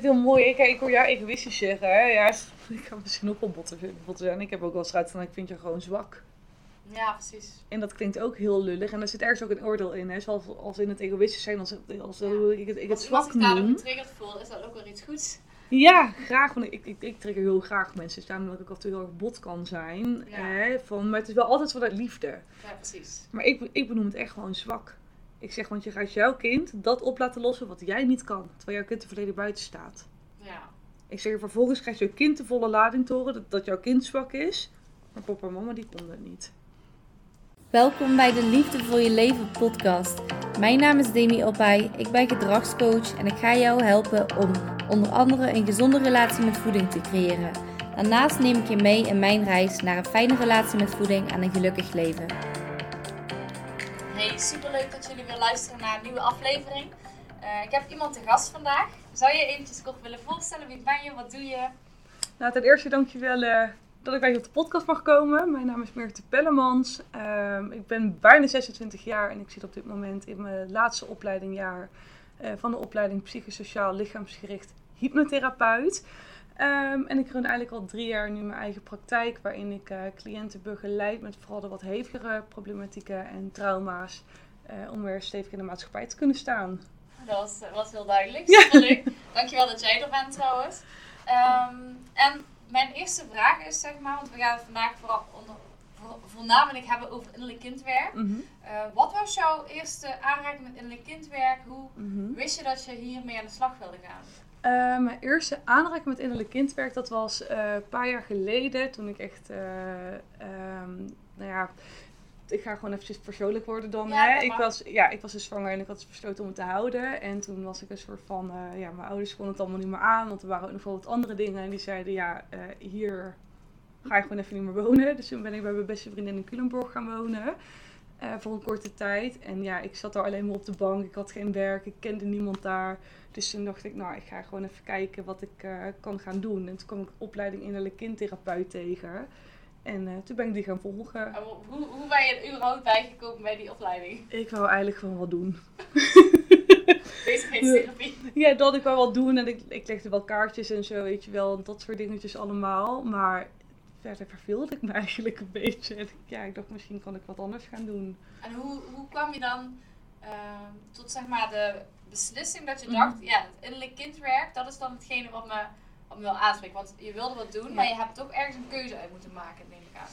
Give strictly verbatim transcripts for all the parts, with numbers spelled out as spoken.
vind het heel mooi. Ik, ik hoor jou egoïstisch zeggen. Hè? Ja, ik kan misschien ook wel botten zijn. Ik heb ook wel eens eruit staan, ik vind je gewoon zwak. Ja, precies. En dat klinkt ook heel lullig. En daar zit ergens ook een oordeel in. Hè? Zoals als in het egoïstisch zijn, als, als ja. ik het, ik het zwak noem. Als ik daardoor getriggerd voel, is dat ook wel iets goeds. Ja, graag. Want ik, ik, ik trigger heel graag mensen. Dus daarom dat ik altijd heel erg bot kan zijn. Ja. Hè? Van, maar het is wel altijd vanuit liefde. Ja, precies. Maar ik, ik benoem het echt gewoon zwak. Ik zeg, want je gaat jouw kind dat op laten lossen wat jij niet kan. Terwijl jouw kind er volledig buiten staat. Ja. Ik zeg, vervolgens krijgt jouw kind de volle lading te horen dat, dat jouw kind zwak is. Maar papa en mama, die konden het niet. Welkom bij de Liefde voor je Leven podcast. Mijn naam is Demi Opbay, ik ben gedragscoach en ik ga jou helpen om onder andere een gezonde relatie met voeding te creëren. Daarnaast neem ik je mee in mijn reis naar een fijne relatie met voeding en een gelukkig leven. Hey, superleuk dat jullie weer luisteren naar een nieuwe aflevering. Uh, ik heb iemand te gast vandaag. Zou je eventjes kort willen voorstellen? Wie ben je? Wat doe je? Nou, ten eerste dankjewel uh, dat ik bij je op de podcast mag komen. Mijn naam is Myrthe Pellemans. Uh, ik ben bijna zesentwintig jaar en ik zit op dit moment in mijn laatste opleidingjaar uh, van de opleiding Psychosociaal Lichaamsgericht Hypnotherapeut. Um, en ik run eigenlijk al drie jaar nu mijn eigen praktijk, waarin ik uh, cliënten begeleid met vooral de wat hevigere problematieken en trauma's, uh, om weer stevig in de maatschappij te kunnen staan. Dat was, was heel duidelijk, superleuk. Ja. Dankjewel dat jij er bent trouwens. Um, en mijn eerste vraag is, zeg maar, want we gaan het vandaag vooral onder, voor, voornamelijk hebben over innerlijk kindwerk. Mm-hmm. Uh, wat was jouw eerste aanraking met innerlijk kindwerk? Hoe mm-hmm. wist je dat je hiermee aan de slag wilde gaan? Uh, mijn eerste aanraking met innerlijk kindwerk, dat was uh, een paar jaar geleden, toen ik echt, uh, um, nou ja, ik ga gewoon even persoonlijk worden dan. Ja, hè? Ik, was, ja, ik was dus zwanger en ik had dus besloten om het te houden. En toen was ik een soort van, uh, ja, mijn ouders konden het allemaal niet meer aan, want er waren ook nog wel wat andere dingen. En die zeiden, ja, uh, hier ga je gewoon even niet meer wonen. Dus toen ben ik bij mijn beste vriendin in Culemborg gaan wonen. Uh, voor een korte tijd. En ja, ik zat daar alleen maar op de bank. Ik had geen werk. Ik kende niemand daar. Dus toen dacht ik, nou, ik ga gewoon even kijken wat ik uh, kan gaan doen. En toen kwam ik opleiding innerlijk kindtherapeut tegen. En uh, toen ben ik die gaan volgen. Uh, hoe, hoe ben je er überhaupt bijgekomen bij die opleiding? Ik wou eigenlijk gewoon wat doen. Bezigheidstherapie. Ja, dat ik wou wat doen. En ik, ik legde wel kaartjes en zo, weet je wel. En dat soort dingetjes allemaal. Maar verder verveelde ik me eigenlijk een beetje. Ja, ik dacht, misschien kan ik wat anders gaan doen. En hoe, hoe kwam je dan uh, tot, zeg maar, de beslissing dat je mm-hmm. dacht, ja, het innerlijk kindwerk, dat is dan hetgene wat me, wat me wel aanspreekt. Want je wilde wat doen, ja. maar je hebt ook ergens een keuze uit moeten maken, neem ik aan.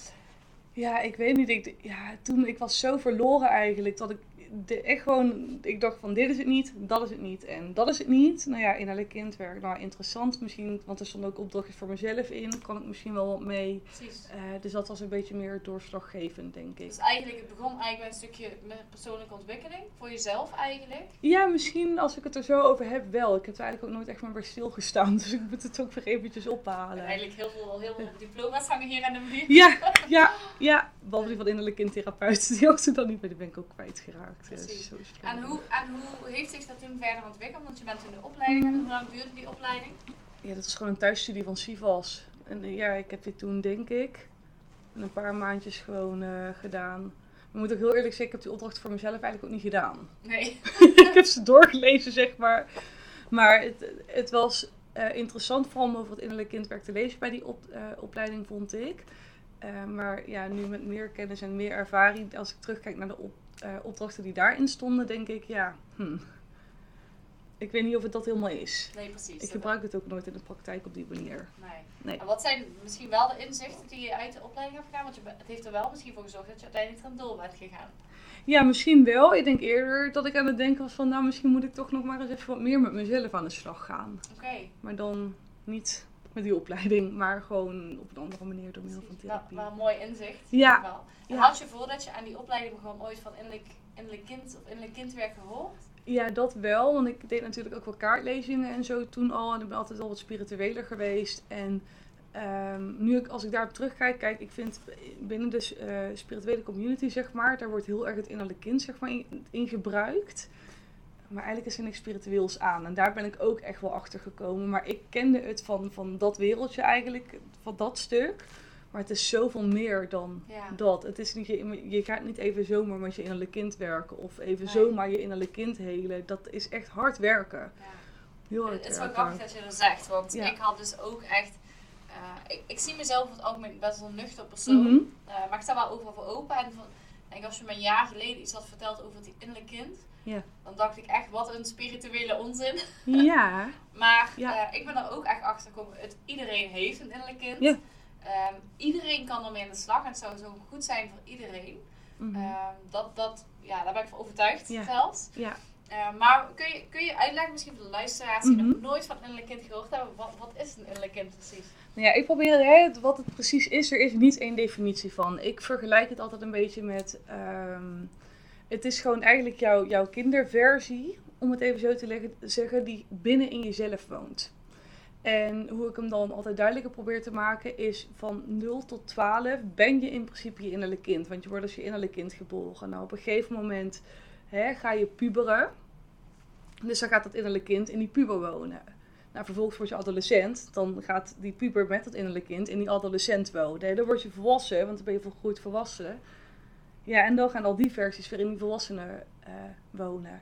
Ja, ik weet niet. Ik, ja, toen, ik was zo verloren eigenlijk, dat ik de, echt gewoon, ik dacht van, dit is het niet, dat is het niet en dat is het niet. Nou ja, innerlijk kindwerk, nou interessant misschien, want er stonden ook opdrachtjes voor mezelf in, kan ik misschien wel wat mee. Uh, dus dat was een beetje meer doorslaggevend, denk ik. Dus eigenlijk, het begon eigenlijk met een stukje met persoonlijke ontwikkeling, voor jezelf eigenlijk? Ja, misschien als ik het er zo over heb wel. Ik heb er eigenlijk ook nooit echt maar bij stilgestaan, dus ik moet het ook weer eventjes ophalen. En eigenlijk heel veel, heel veel diploma's hangen hier aan de muur. Ja, ja, ja. Behalve die van innerlijk kindtherapeut, die had ze dan niet bij de bank ook kwijtgeraakt. Precies. En hoe, en hoe heeft zich dat toen verder ontwikkeld? Want je bent in de opleiding en hoe lang duurde die opleiding? Ja, dat is gewoon een thuisstudie van SIVAS. En ja, ik heb dit toen, denk ik, een paar maandjes gewoon uh, gedaan. Ik moet ook heel eerlijk zeggen, ik heb die opdracht voor mezelf eigenlijk ook niet gedaan. Nee. Ik heb ze doorgelezen, zeg maar. Maar het, het was uh, interessant vooral om over het innerlijk kindwerk te lezen bij die op, uh, opleiding, vond ik. Uh, maar ja, nu met meer kennis en meer ervaring, als ik terugkijk naar de opleiding, Uh, opdrachten die daarin stonden, denk ik, ja, hm. ik weet niet of het dat helemaal is. Nee, precies. Ik gebruik het ook nooit in de praktijk op die manier. Nee. nee. En wat zijn misschien wel de inzichten die je uit de opleiding hebt gedaan? Want je, het heeft er wel misschien voor gezorgd dat je uiteindelijk aan door bent gegaan. Ja, misschien wel. Ik denk eerder dat ik aan het denken was van, nou, misschien moet ik toch nog maar eens even wat meer met mezelf aan de slag gaan. Oké. Okay. Maar dan niet met die opleiding, maar gewoon op een andere manier door middel van therapie. Wel, wel mooi inzicht. Ja. Wel. En ja. Had je voordat je aan die opleiding begon ooit van innerlijk, innerlijk kind of innerlijk kindwerk gehoord? Ja, dat wel. Want ik deed natuurlijk ook wel kaartlezingen en zo toen al. En ik ben altijd al wat spiritueler geweest. En um, nu ik, als ik daarop terugkijk, kijk, ik vind binnen de uh, spirituele community, zeg maar, daar wordt heel erg het innerlijk kind, zeg maar, in, in gebruikt. Maar eigenlijk is er niks spiritueels aan. En daar ben ik ook echt wel achter gekomen. Maar ik kende het van, van dat wereldje eigenlijk, van dat stuk. Maar het is zoveel meer dan ja. dat. Het is niet, je, je gaat niet even zomaar met je innerlijk kind werken. Of even nee. zomaar je innerlijk kind helen. Dat is echt hard werken. Ja. heel erg. Het is wel grappig dat je dat zegt, want ja. ik had dus ook echt... Uh, ik, ik zie mezelf op het algemeen best wel een nuchter persoon, mm-hmm. uh, maar ik sta wel overal voor open. En van, en als je me een jaar geleden iets had verteld over het innerlijk kind, ja. dan dacht ik echt, wat een spirituele onzin. Ja. maar ja. Uh, ik ben er ook echt achter gekomen, iedereen heeft een innerlijk kind. Ja. Um, iedereen kan ermee aan de slag en het zou zo goed zijn voor iedereen. Mm-hmm. um, dat, dat, ja, daar ben ik van overtuigd zelfs. Ja. Ja. Uh, maar kun je, kun je uitleggen misschien voor de luisteraars die mm-hmm. nog nooit van innerlijk kind gehoord hebben, wat, wat is een innerlijk kind precies? Nou ja, ik probeer hè, wat het precies is, er is niet één definitie van. Ik vergelijk het altijd een beetje met, um, het is gewoon eigenlijk jouw, jouw kinderversie, om het even zo te leggen, zeggen, die binnen in jezelf woont. En hoe ik hem dan altijd duidelijker probeer te maken is van nul tot twaalf ben je in principe je innerlijk kind. Want je wordt als je innerlijk kind geboren. Nou, op een gegeven moment hè, ga je puberen. Dus dan gaat dat innerlijk kind in die puber wonen. Nou, vervolgens word je adolescent. Dan gaat die puber met dat innerlijk kind in die adolescent wonen. Dan word je volwassen, want dan ben je volgroeid volwassen. Ja, en dan gaan al die versies weer in die volwassenen uh, wonen.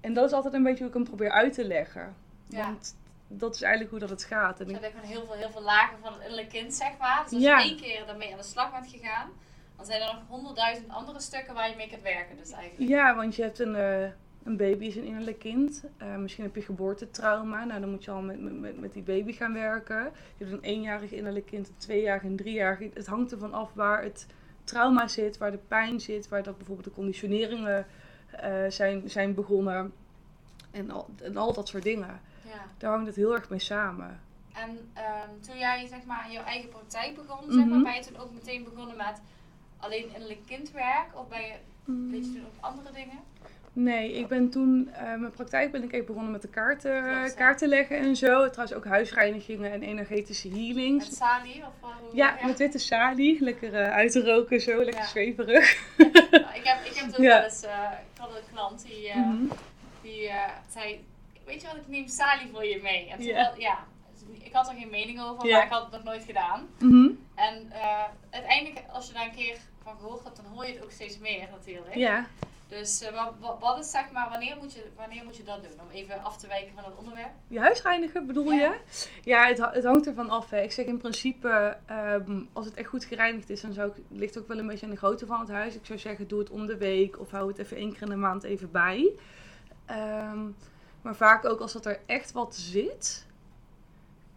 En dat is altijd een beetje hoe ik hem probeer uit te leggen. Want... Ja. Dat is eigenlijk hoe dat het gaat. En dus er zijn heel veel, heel veel lagen van het innerlijk kind, zeg maar. Dus als ja. je één keer daarmee aan de slag bent gegaan, dan zijn er nog honderdduizend andere stukken waar je mee kunt werken. Dus eigenlijk. Ja, want je hebt een, uh, een baby is een innerlijk kind. Uh, misschien heb je geboortetrauma. Nou, dan moet je al met, met, met die baby gaan werken. Je hebt een eenjarig innerlijk kind, een tweejarig, een driejarig. Het hangt ervan af waar het trauma zit, waar de pijn zit, waar dat bijvoorbeeld de conditioneringen uh, zijn, zijn begonnen. En al, en al dat soort dingen. Ja. Daar hangt het heel erg mee samen. En um, toen jij zeg maar jouw eigen praktijk begon, mm-hmm. zeg maar, ben je toen ook meteen begonnen met alleen innerlijk kindwerk? Of ben je mm. weet je toen ook andere dingen? Nee, ik ben toen, uh, mijn praktijk ben ik even begonnen met de kaarten, Klopt, kaarten leggen en zo. Trouwens ook huisreinigingen en energetische healings. Met salie? Of, uh, ja, ja, met witte salie. Lekker uh, uit te roken zo, lekker ja. zweverig. Ja. Nou, ik heb ik heb toen ja. wel eens, uh, ik had een klant die, uh, mm-hmm. die uh, zei... Weet je wat, ik neem salie voor je mee. En toen yeah. had, ja, ik had er geen mening over, yeah. maar ik had het nog nooit gedaan. Mm-hmm. En uh, uiteindelijk, als je daar een keer van gehoord hebt, dan hoor je het ook steeds meer natuurlijk. Yeah. Dus uh, wat, wat is zeg maar, wanneer moet, je, wanneer moet je dat doen? Om even af te wijken van het onderwerp. Je huisreinigen bedoel yeah. je? Ja, het, het hangt ervan af. Hè. Ik zeg in principe, um, als het echt goed gereinigd is, dan zou ik, het ligt ook wel een beetje aan de grootte van het huis. Ik zou zeggen, doe het om de week of hou het even één keer in de maand even bij. Um, Maar vaak ook als dat er echt wat zit.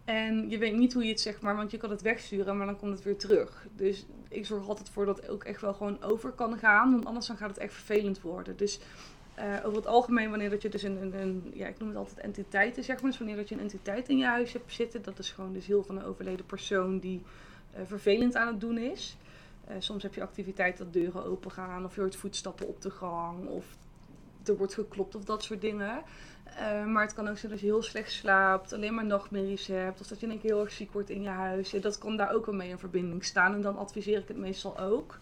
En je weet niet hoe je het zeg maar. Want je kan het wegsturen. Maar dan komt het weer terug. Dus ik zorg altijd voor dat het ook echt wel gewoon over kan gaan. Want anders dan gaat het echt vervelend worden. Dus uh, over het algemeen wanneer dat je dus een, een, een. Ja, ik noem het altijd entiteiten zeg maar. Dus wanneer dat je een entiteit in je huis hebt zitten. Dat is gewoon dus heel van een overleden persoon. Die uh, vervelend aan het doen is. Uh, soms heb je activiteit dat deuren open gaan. Of je hoort voetstappen op de gang. Of er wordt geklopt of dat soort dingen. Uh, maar het kan ook zijn dat je heel slecht slaapt, alleen maar nachtmerries hebt. Of dat je in één keer heel erg ziek wordt in je huis. Ja, dat kan daar ook wel mee in verbinding staan. En dan adviseer ik het meestal ook.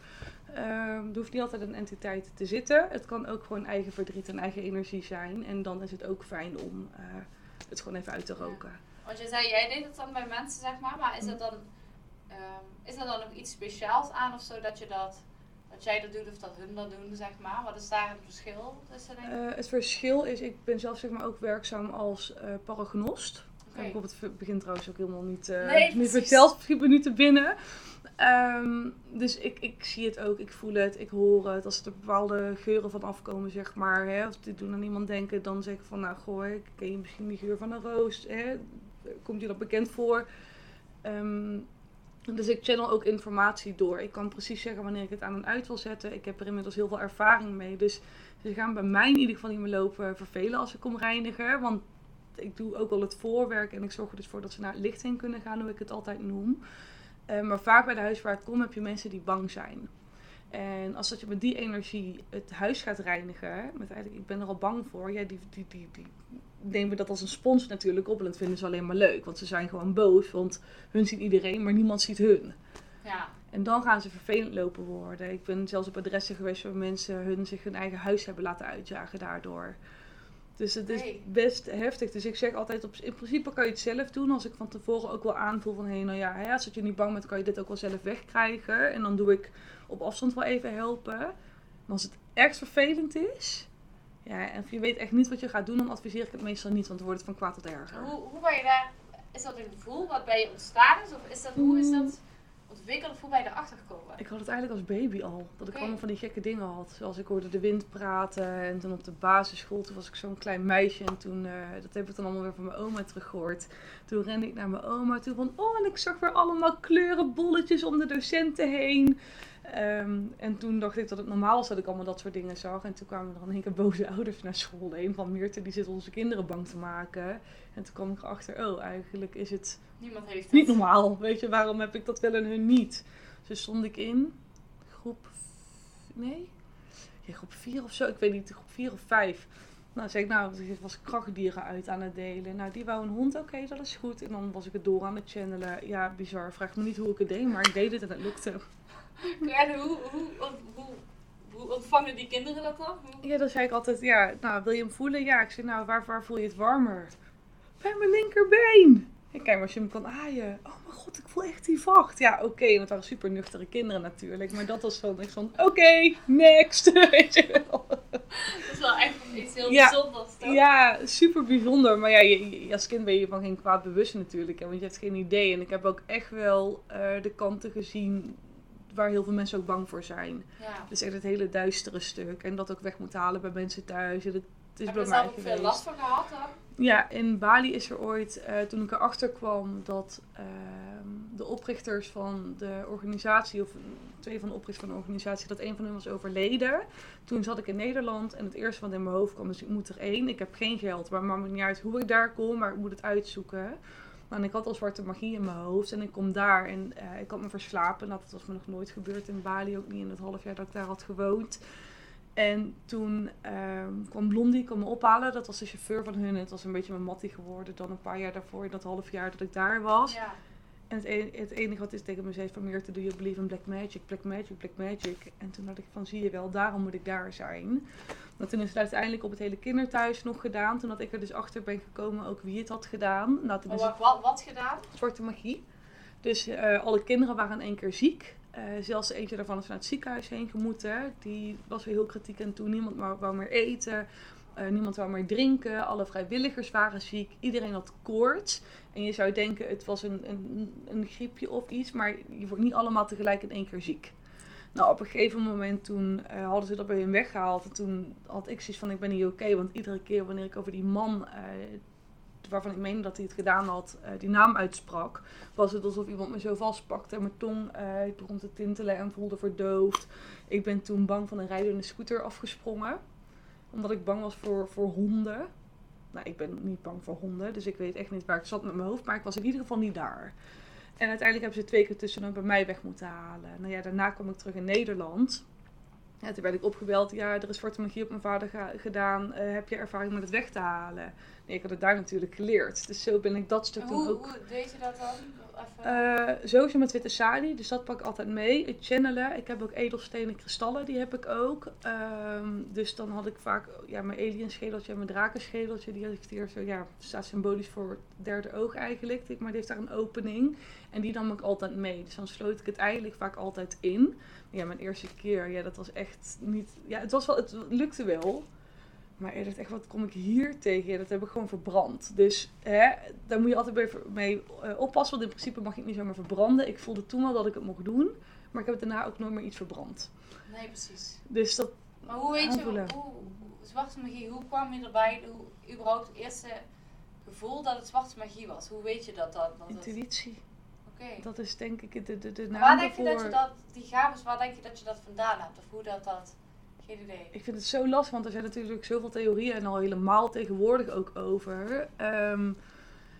Uh, er hoeft niet altijd een entiteit te zitten. Het kan ook gewoon eigen verdriet en eigen energie zijn. En dan is het ook fijn om uh, het gewoon even uit te roken. Ja. Want je zei, jij deed het dan bij mensen, zeg maar. Maar is dat dan, um, is dat dan ook iets speciaals aan of zo dat je dat... Dat jij dat doet of dat hun dat doen, zeg maar. Wat is daar het verschil tussen? Uh, het verschil is, ik ben zelf zeg maar ook werkzaam als uh, paragnost. Okay. Ik heb op het begin trouwens ook helemaal niet, uh, nee, niet verteld, misschien minuten binnen. Um, dus ik, ik zie het ook, ik voel het, ik hoor het. Als er bepaalde geuren van afkomen, zeg maar. Hè, of dit doen aan iemand denken, dan zeg ik van, nou goh, ken je misschien die geur van een roos? Hè? Komt je dat bekend voor? Um, Dus ik channel ook informatie door. Ik kan precies zeggen wanneer ik het aan en uit wil zetten. Ik heb er inmiddels heel veel ervaring mee. Dus ze gaan bij mij in ieder geval niet meer lopen vervelen als ik kom reinigen. Want ik doe ook al het voorwerk. En ik zorg er dus voor dat ze naar het licht heen kunnen gaan, hoe ik het altijd noem. Uh, maar vaak bij de huis waar ik kom heb je mensen die bang zijn. En als dat je met die energie het huis gaat reinigen. Met eigenlijk, ik ben er al bang voor. Ja, die, die, die, die nemen dat als een spons natuurlijk op. En dat vinden ze alleen maar leuk. Want ze zijn gewoon boos. Want hun zien iedereen, maar niemand ziet hun. Ja. En dan gaan ze vervelend lopen worden. Ik ben zelfs op adressen geweest waar mensen hun, zich hun eigen huis hebben laten uitjagen daardoor. Dus het is hey. best heftig. Dus ik zeg altijd, op, in principe kan je het zelf doen. Als ik van tevoren ook wel aanvoel van, hé, hey, nou ja, hè, als dat je niet bang bent, kan je dit ook wel zelf wegkrijgen. En dan doe ik op afstand wel even helpen. Maar als het echt vervelend is, Ja, en je weet echt niet wat je gaat doen, dan adviseer ik het meestal niet, want dan wordt het van kwaad tot erger. Hoe, hoe ben je daar, is dat een gevoel wat bij je ontstaan is, of is dat, hoe is dat ontwikkeld, of hoe ben je erachter gekomen? Ik had het eigenlijk als baby al, dat ik okay. allemaal van die gekke dingen had. Zoals ik hoorde de wind praten en toen op de basisschool, toen was ik zo'n klein meisje en toen, uh, dat heb ik dan allemaal weer van mijn oma teruggehoord. Toen rende ik naar mijn oma toe van, oh en ik zag weer allemaal kleurenbolletjes om de docenten heen. Um, en toen dacht ik dat het normaal was dat ik allemaal dat soort dingen zag. En toen kwamen er dan een keer boze ouders naar school heen. Van Myrthe, die zit onze kinderen bang te maken. En toen kwam ik erachter, oh eigenlijk is het niemand heeft het. Niet normaal. Weet je, waarom heb ik dat wel en hun niet? Dus stond ik in groep, nee? Ja, groep vier of zo. Ik weet niet, groep vier of vijf. Nou, zei ik, nou, er was krachtdieren uit aan het delen. Nou, die wou een hond, oké, okay, dat is goed. En dan was ik het door aan het channelen. Ja, bizar. Vraag me niet hoe ik het deed, maar ik deed het en het lukte. En hoe, hoe, hoe, hoe ontvangen die kinderen dat dan? Hoe? Ja, dan zei ik altijd, ja, nou, wil je hem voelen? Ja, ik zei, nou, waar, waar voel je het warmer? Bij mijn linkerbeen. En kijk, maar als je hem kan aaien. Oh mijn god, ik voel echt die vacht. Ja, oké, okay, want het waren super nuchtere kinderen natuurlijk. Maar dat was van, ik van, oké, okay, next. Weet je wel. Dat is wel eigenlijk iets heel ja, bijzonders, toch? Ja, super bijzonder. Maar ja, je, je, als kind ben je van geen kwaad bewust natuurlijk. Hè, want je hebt geen idee. En ik heb ook echt wel uh, de kanten gezien waar heel veel mensen ook bang voor zijn. Ja. Dus echt het hele duistere stuk. En dat ook weg moet halen bij mensen thuis. En dat is heb je daar ook veel last van gehad dan? Ja, in Bali is er ooit, uh, toen ik erachter kwam dat uh, de oprichters van de organisatie, of twee van de oprichters van de organisatie, dat een van hen was overleden. Toen zat ik in Nederland en het eerste wat in mijn hoofd kwam, dus ik moet er één. Ik heb geen geld, maar het maakt me niet uit hoe ik daar kom, maar ik moet het uitzoeken. Maar ik had al zwarte magie in mijn hoofd en ik kom daar en uh, ik had me verslapen. Dat was me nog nooit gebeurd in Bali, ook niet in het half jaar dat ik daar had gewoond. En toen um, kwam Blondie, kwam me ophalen. Dat was de chauffeur van hun. Het was een beetje mijn mattie geworden dan een paar jaar daarvoor, in dat half jaar dat ik daar was. Ja. En het enige, het enige wat is tegen me zei van Myrthe, do you believe in black magic, black magic, black magic. En toen dacht ik van, zie je wel, daarom moet ik daar zijn. Want toen is het uiteindelijk op het hele kinderthuis nog gedaan. Toen dat ik er dus achter ben gekomen ook wie het had gedaan. Nou, toen oh, is het wat, wat gedaan? Zwarte magie. Dus uh, alle kinderen waren in één keer ziek. Uh, zelfs eentje daarvan is naar het ziekenhuis heen gemoeten. Die was weer heel kritiek en toen niemand wou, wou meer eten. Uh, niemand wou meer drinken, alle vrijwilligers waren ziek, iedereen had koorts. En je zou denken, het was een, een, een griepje of iets, maar je wordt niet allemaal tegelijk in één keer ziek. Nou, op een gegeven moment toen uh, hadden ze dat bij hun weggehaald. En toen had ik zoiets van, ik ben niet oké, okay, want iedere keer wanneer ik over die man, uh, waarvan ik meende dat hij het gedaan had, uh, die naam uitsprak, was het alsof iemand me zo vastpakte en mijn tong uh, begon te tintelen en voelde verdoofd. Ik ben toen bang van een rijdende scooter afgesprongen. Omdat ik bang was voor, voor honden. Nou, ik ben niet bang voor honden. Dus ik weet echt niet waar ik zat met mijn hoofd. Maar ik was in ieder geval niet daar. En uiteindelijk hebben ze twee keer tussenuit bij mij weg moeten halen. Nou ja, daarna kwam ik terug in Nederland. Ja, toen werd ik opgebeld. Ja, er is zwarte magie op mijn vader ga- gedaan. Uh, heb je ervaring met het weg te halen? Nee, ik had het daar natuurlijk geleerd. Dus zo ben ik dat stuk hoe, toen ook... Hoe deed je dat dan? Uh, sowieso met witte sari. Dus dat pak ik altijd mee. Het channelen. Ik heb ook edelstenen kristallen. Die heb ik ook. Um, dus dan had ik vaak ja, mijn alienschedeltje en mijn drakenschedeltje. Die had ik hier zo... Ja, staat symbolisch voor het derde oog eigenlijk. Maar die heeft daar een opening. En die nam ik altijd mee. Dus dan sloot ik het eigenlijk vaak altijd in. Ja, mijn eerste keer. Ja, dat was echt niet... Ja, het was wel... Het lukte wel. Maar je dacht echt, wat kom ik hier tegen? Ja, dat heb ik gewoon verbrand. Dus hè, daar moet je altijd mee oppassen. Want in principe mag je het niet zomaar verbranden. Ik voelde toen wel dat ik het mocht doen. Maar ik heb daarna ook nooit meer iets verbrand. Nee, precies. Dus dat... Maar hoe weet aanvoelen. je... Hoe, hoe, zwarte magie, hoe kwam je erbij? Hoe überhaupt het eerste gevoel dat het zwarte magie was? Hoe weet je dat dat... dat Intuïtie. Oké. Okay. Dat is denk ik de, de, de naam waar denk je dat je dat... Die gaves, waar denk je dat je dat vandaan hebt? Of hoe dat dat... Ik vind het zo lastig, want er zijn natuurlijk zoveel theorieën en al helemaal tegenwoordig ook over. Um,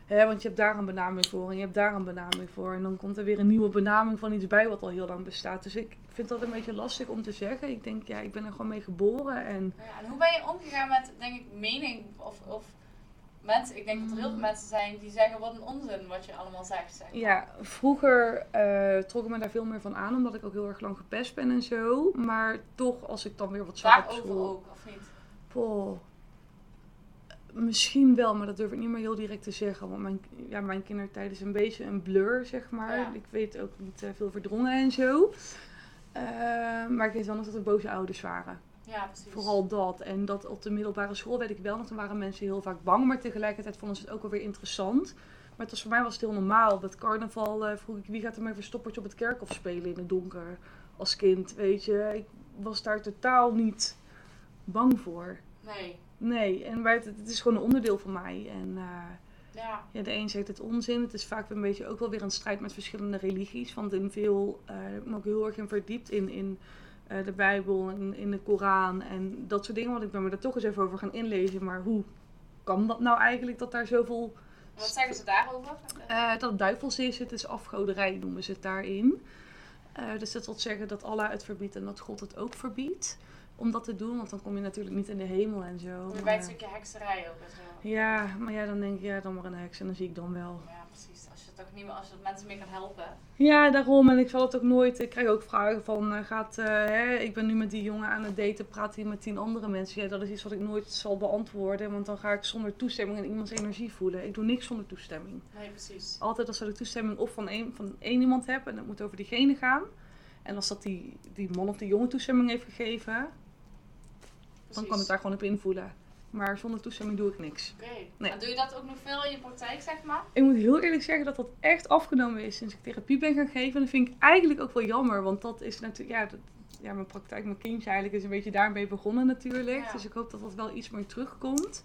hè, want je hebt daar een benaming voor en je hebt daar een benaming voor. En dan komt er weer een nieuwe benaming van iets bij wat al heel lang bestaat. Dus ik vind dat een beetje lastig om te zeggen. Ik denk, ja, ik ben er gewoon mee geboren. En, ja, en hoe ben je omgegaan met, denk ik, mening of... of... Mensen, ik denk dat er heel veel mensen zijn die zeggen wat een onzin wat je allemaal zegt. Zeg. Ja, vroeger uh, trok ik me daar veel meer van aan, omdat ik ook heel erg lang gepest ben en zo. Maar toch, als ik dan weer wat zag op school... Daarover ook, of niet? Poh, misschien wel, maar dat durf ik niet meer heel direct te zeggen. Want mijn, ja, mijn kindertijd is een beetje een blur, zeg maar. Ja. Ik weet ook niet uh, veel verdrongen en zo. Uh, maar ik weet wel nog dat er boze ouders waren. Ja, precies. Vooral dat. En dat op de middelbare school weet ik wel. Want toen waren mensen heel vaak bang. Maar tegelijkertijd vonden ze het ook alweer interessant. Maar het was, voor mij was het heel normaal. Dat carnaval uh, vroeg ik wie gaat er maar even stoppertje op het kerkhof spelen in het donker. Als kind, weet je. Ik was daar totaal niet bang voor. Nee. Nee. En maar het, het is gewoon een onderdeel van mij. En uh, ja. Ja, de een zegt het onzin. Het is vaak een beetje ook wel weer een strijd met verschillende religies. Want in veel, uh, ik ben ook heel erg in verdiept in... in Uh, de Bijbel, in, in de Koran en dat soort dingen. Want ik ben me daar toch eens even over gaan inlezen. Maar hoe kan dat nou eigenlijk dat daar zoveel... Wat zeggen ze daarover? Uh, dat het duivels is, het is afgoderij noemen ze het daarin. Uh, dus dat wil zeggen dat Allah het verbiedt en dat God het ook verbiedt. Om dat te doen, want dan kom je natuurlijk niet in de hemel en zo. Maar bij het stukje hekserij ook. Dus wel. Ja, maar ja, dan denk je, ja, dan maar een heks en dan zie ik dan wel. Ja, precies. Als je het ook niet meer, als je mensen mee kan helpen. Ja, daarom. En ik zal het ook nooit... Ik krijg ook vragen van, uh, gaat... Uh, hè, ik ben nu met die jongen aan het daten, praat hij met tien andere mensen. Ja, dat is iets wat ik nooit zal beantwoorden. Want dan ga ik zonder toestemming en iemands energie voelen. Ik doe niks zonder toestemming. Nee, precies. Altijd als ik de toestemming of van één van één iemand heb en dat moet over diegene gaan. En als dat die, die man of die jongen toestemming heeft gegeven... Precies. Dan kan het daar gewoon op invoelen. Maar zonder toestemming doe ik niks. Oké. Okay. Nee. En doe je dat ook nog veel in je praktijk, zeg maar? Ik moet heel eerlijk zeggen dat dat echt afgenomen is sinds ik therapie ben gaan geven. En dat vind ik eigenlijk ook wel jammer. Want dat is natuurlijk... Ja, dat, ja, mijn praktijk, mijn kindje eigenlijk is een beetje daarmee begonnen natuurlijk. Ja. Dus ik hoop dat dat wel iets meer terugkomt.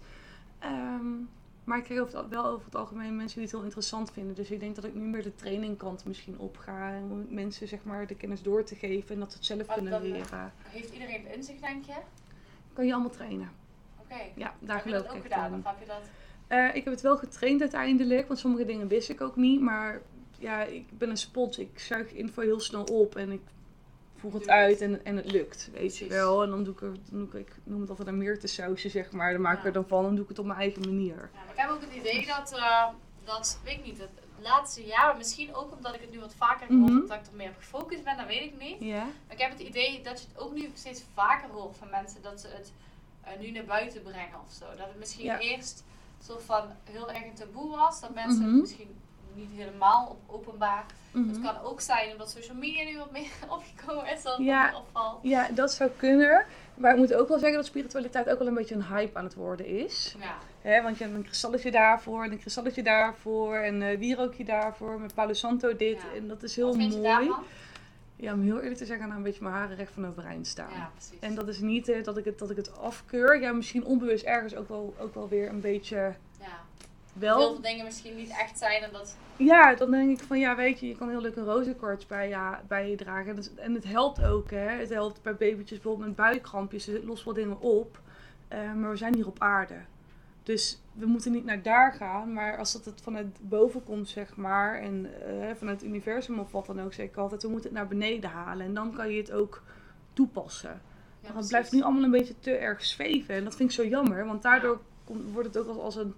Um, maar ik krijg wel over het algemeen mensen die het heel interessant vinden. Dus ik denk dat ik nu meer de trainingkant misschien op ga. Om mensen zeg maar de kennis door te geven en dat ze het zelf maar kunnen leren. Heeft iedereen het in zich, denk je? Kan je allemaal trainen. Oké. Okay. Ja, daar geloof ik echt in. Heb je dat ook gedaan? Of heb je dat? Uh, ik heb het wel getraind uiteindelijk, want sommige dingen wist ik ook niet. Maar ja, ik ben een spons. Ik zuig info heel snel op en ik voeg het uit en, en het lukt, weet Precies. je wel. En dan doe ik er, dan doe ik, ik noem het altijd een Myrthe sausje, zeg maar. Dan maak ik ja. er dan van en doe ik het op mijn eigen manier. Ja, ik heb ook het idee dat, uh, dat weet ik niet, het laatste jaar, misschien ook omdat ik het nu wat vaker hoor, mm-hmm. omdat ik er meer op gefocust ben, dat weet ik niet. Yeah. Maar ik heb het idee dat je het ook nu steeds vaker hoort van mensen dat ze het uh, nu naar buiten brengen of zo. Dat het misschien ja. eerst soort van heel erg een taboe was, dat mensen mm-hmm. het misschien niet helemaal openbaar. Mm-hmm. Het kan ook zijn omdat social media nu wat meer opgekomen is dan ja, het opvalt. Ja, dat zou kunnen. Maar ik moet ook wel zeggen dat spiritualiteit ook wel een beetje een hype aan het worden is. Ja. He, want je hebt een kristalletje daarvoor en een kristalletje daarvoor en uh, wierookje daarvoor met Palo Santo dit. Ja. En dat is heel mooi. Daarvan? Ja, om heel eerlijk te zeggen, nou een beetje mijn haren recht van overeind staan. Ja, precies. En dat is niet eh, dat, ik het, dat ik het afkeur. Ja, misschien onbewust ergens ook wel, ook wel weer een beetje... Ja. Wel. Heel veel dingen misschien niet echt zijn en dat... Ja, dan denk ik van ja, weet je, je kan heel leuk een rozenkoorts bij, ja, bij je dragen. En, dat, en het helpt ook, hè. Het helpt bij babytjes bijvoorbeeld met buikkrampjes. Het lost wel dingen op. Uh, maar we zijn hier op aarde. Dus we moeten niet naar daar gaan. Maar als dat het vanuit boven komt, zeg maar, en uh, vanuit het universum of wat dan ook, zeg ik altijd, we moeten het naar beneden halen. En dan kan je het ook toepassen. Ja, maar het precies. blijft nu allemaal een beetje te erg zweven. En dat vind ik zo jammer, want daardoor komt, wordt het ook als, als een...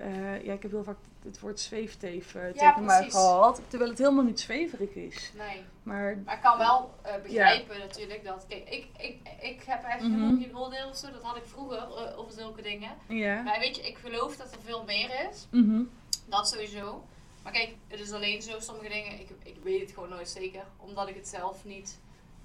Uh, ja, ik heb heel vaak het woord zweefteef uh, ja, tegen mij gehad, terwijl het helemaal niet zweverig is. Nee, maar, maar ik kan wel uh, begrijpen ja. natuurlijk dat, kijk, ik, ik, ik heb echt mm-hmm. helemaal geen oordeel of zo, dat had ik vroeger uh, over zulke dingen. Yeah. Maar weet je, ik geloof dat er veel meer is, mm-hmm. dat sowieso. Maar kijk, het is alleen zo, sommige dingen, ik, ik weet het gewoon nooit zeker, omdat ik het zelf niet,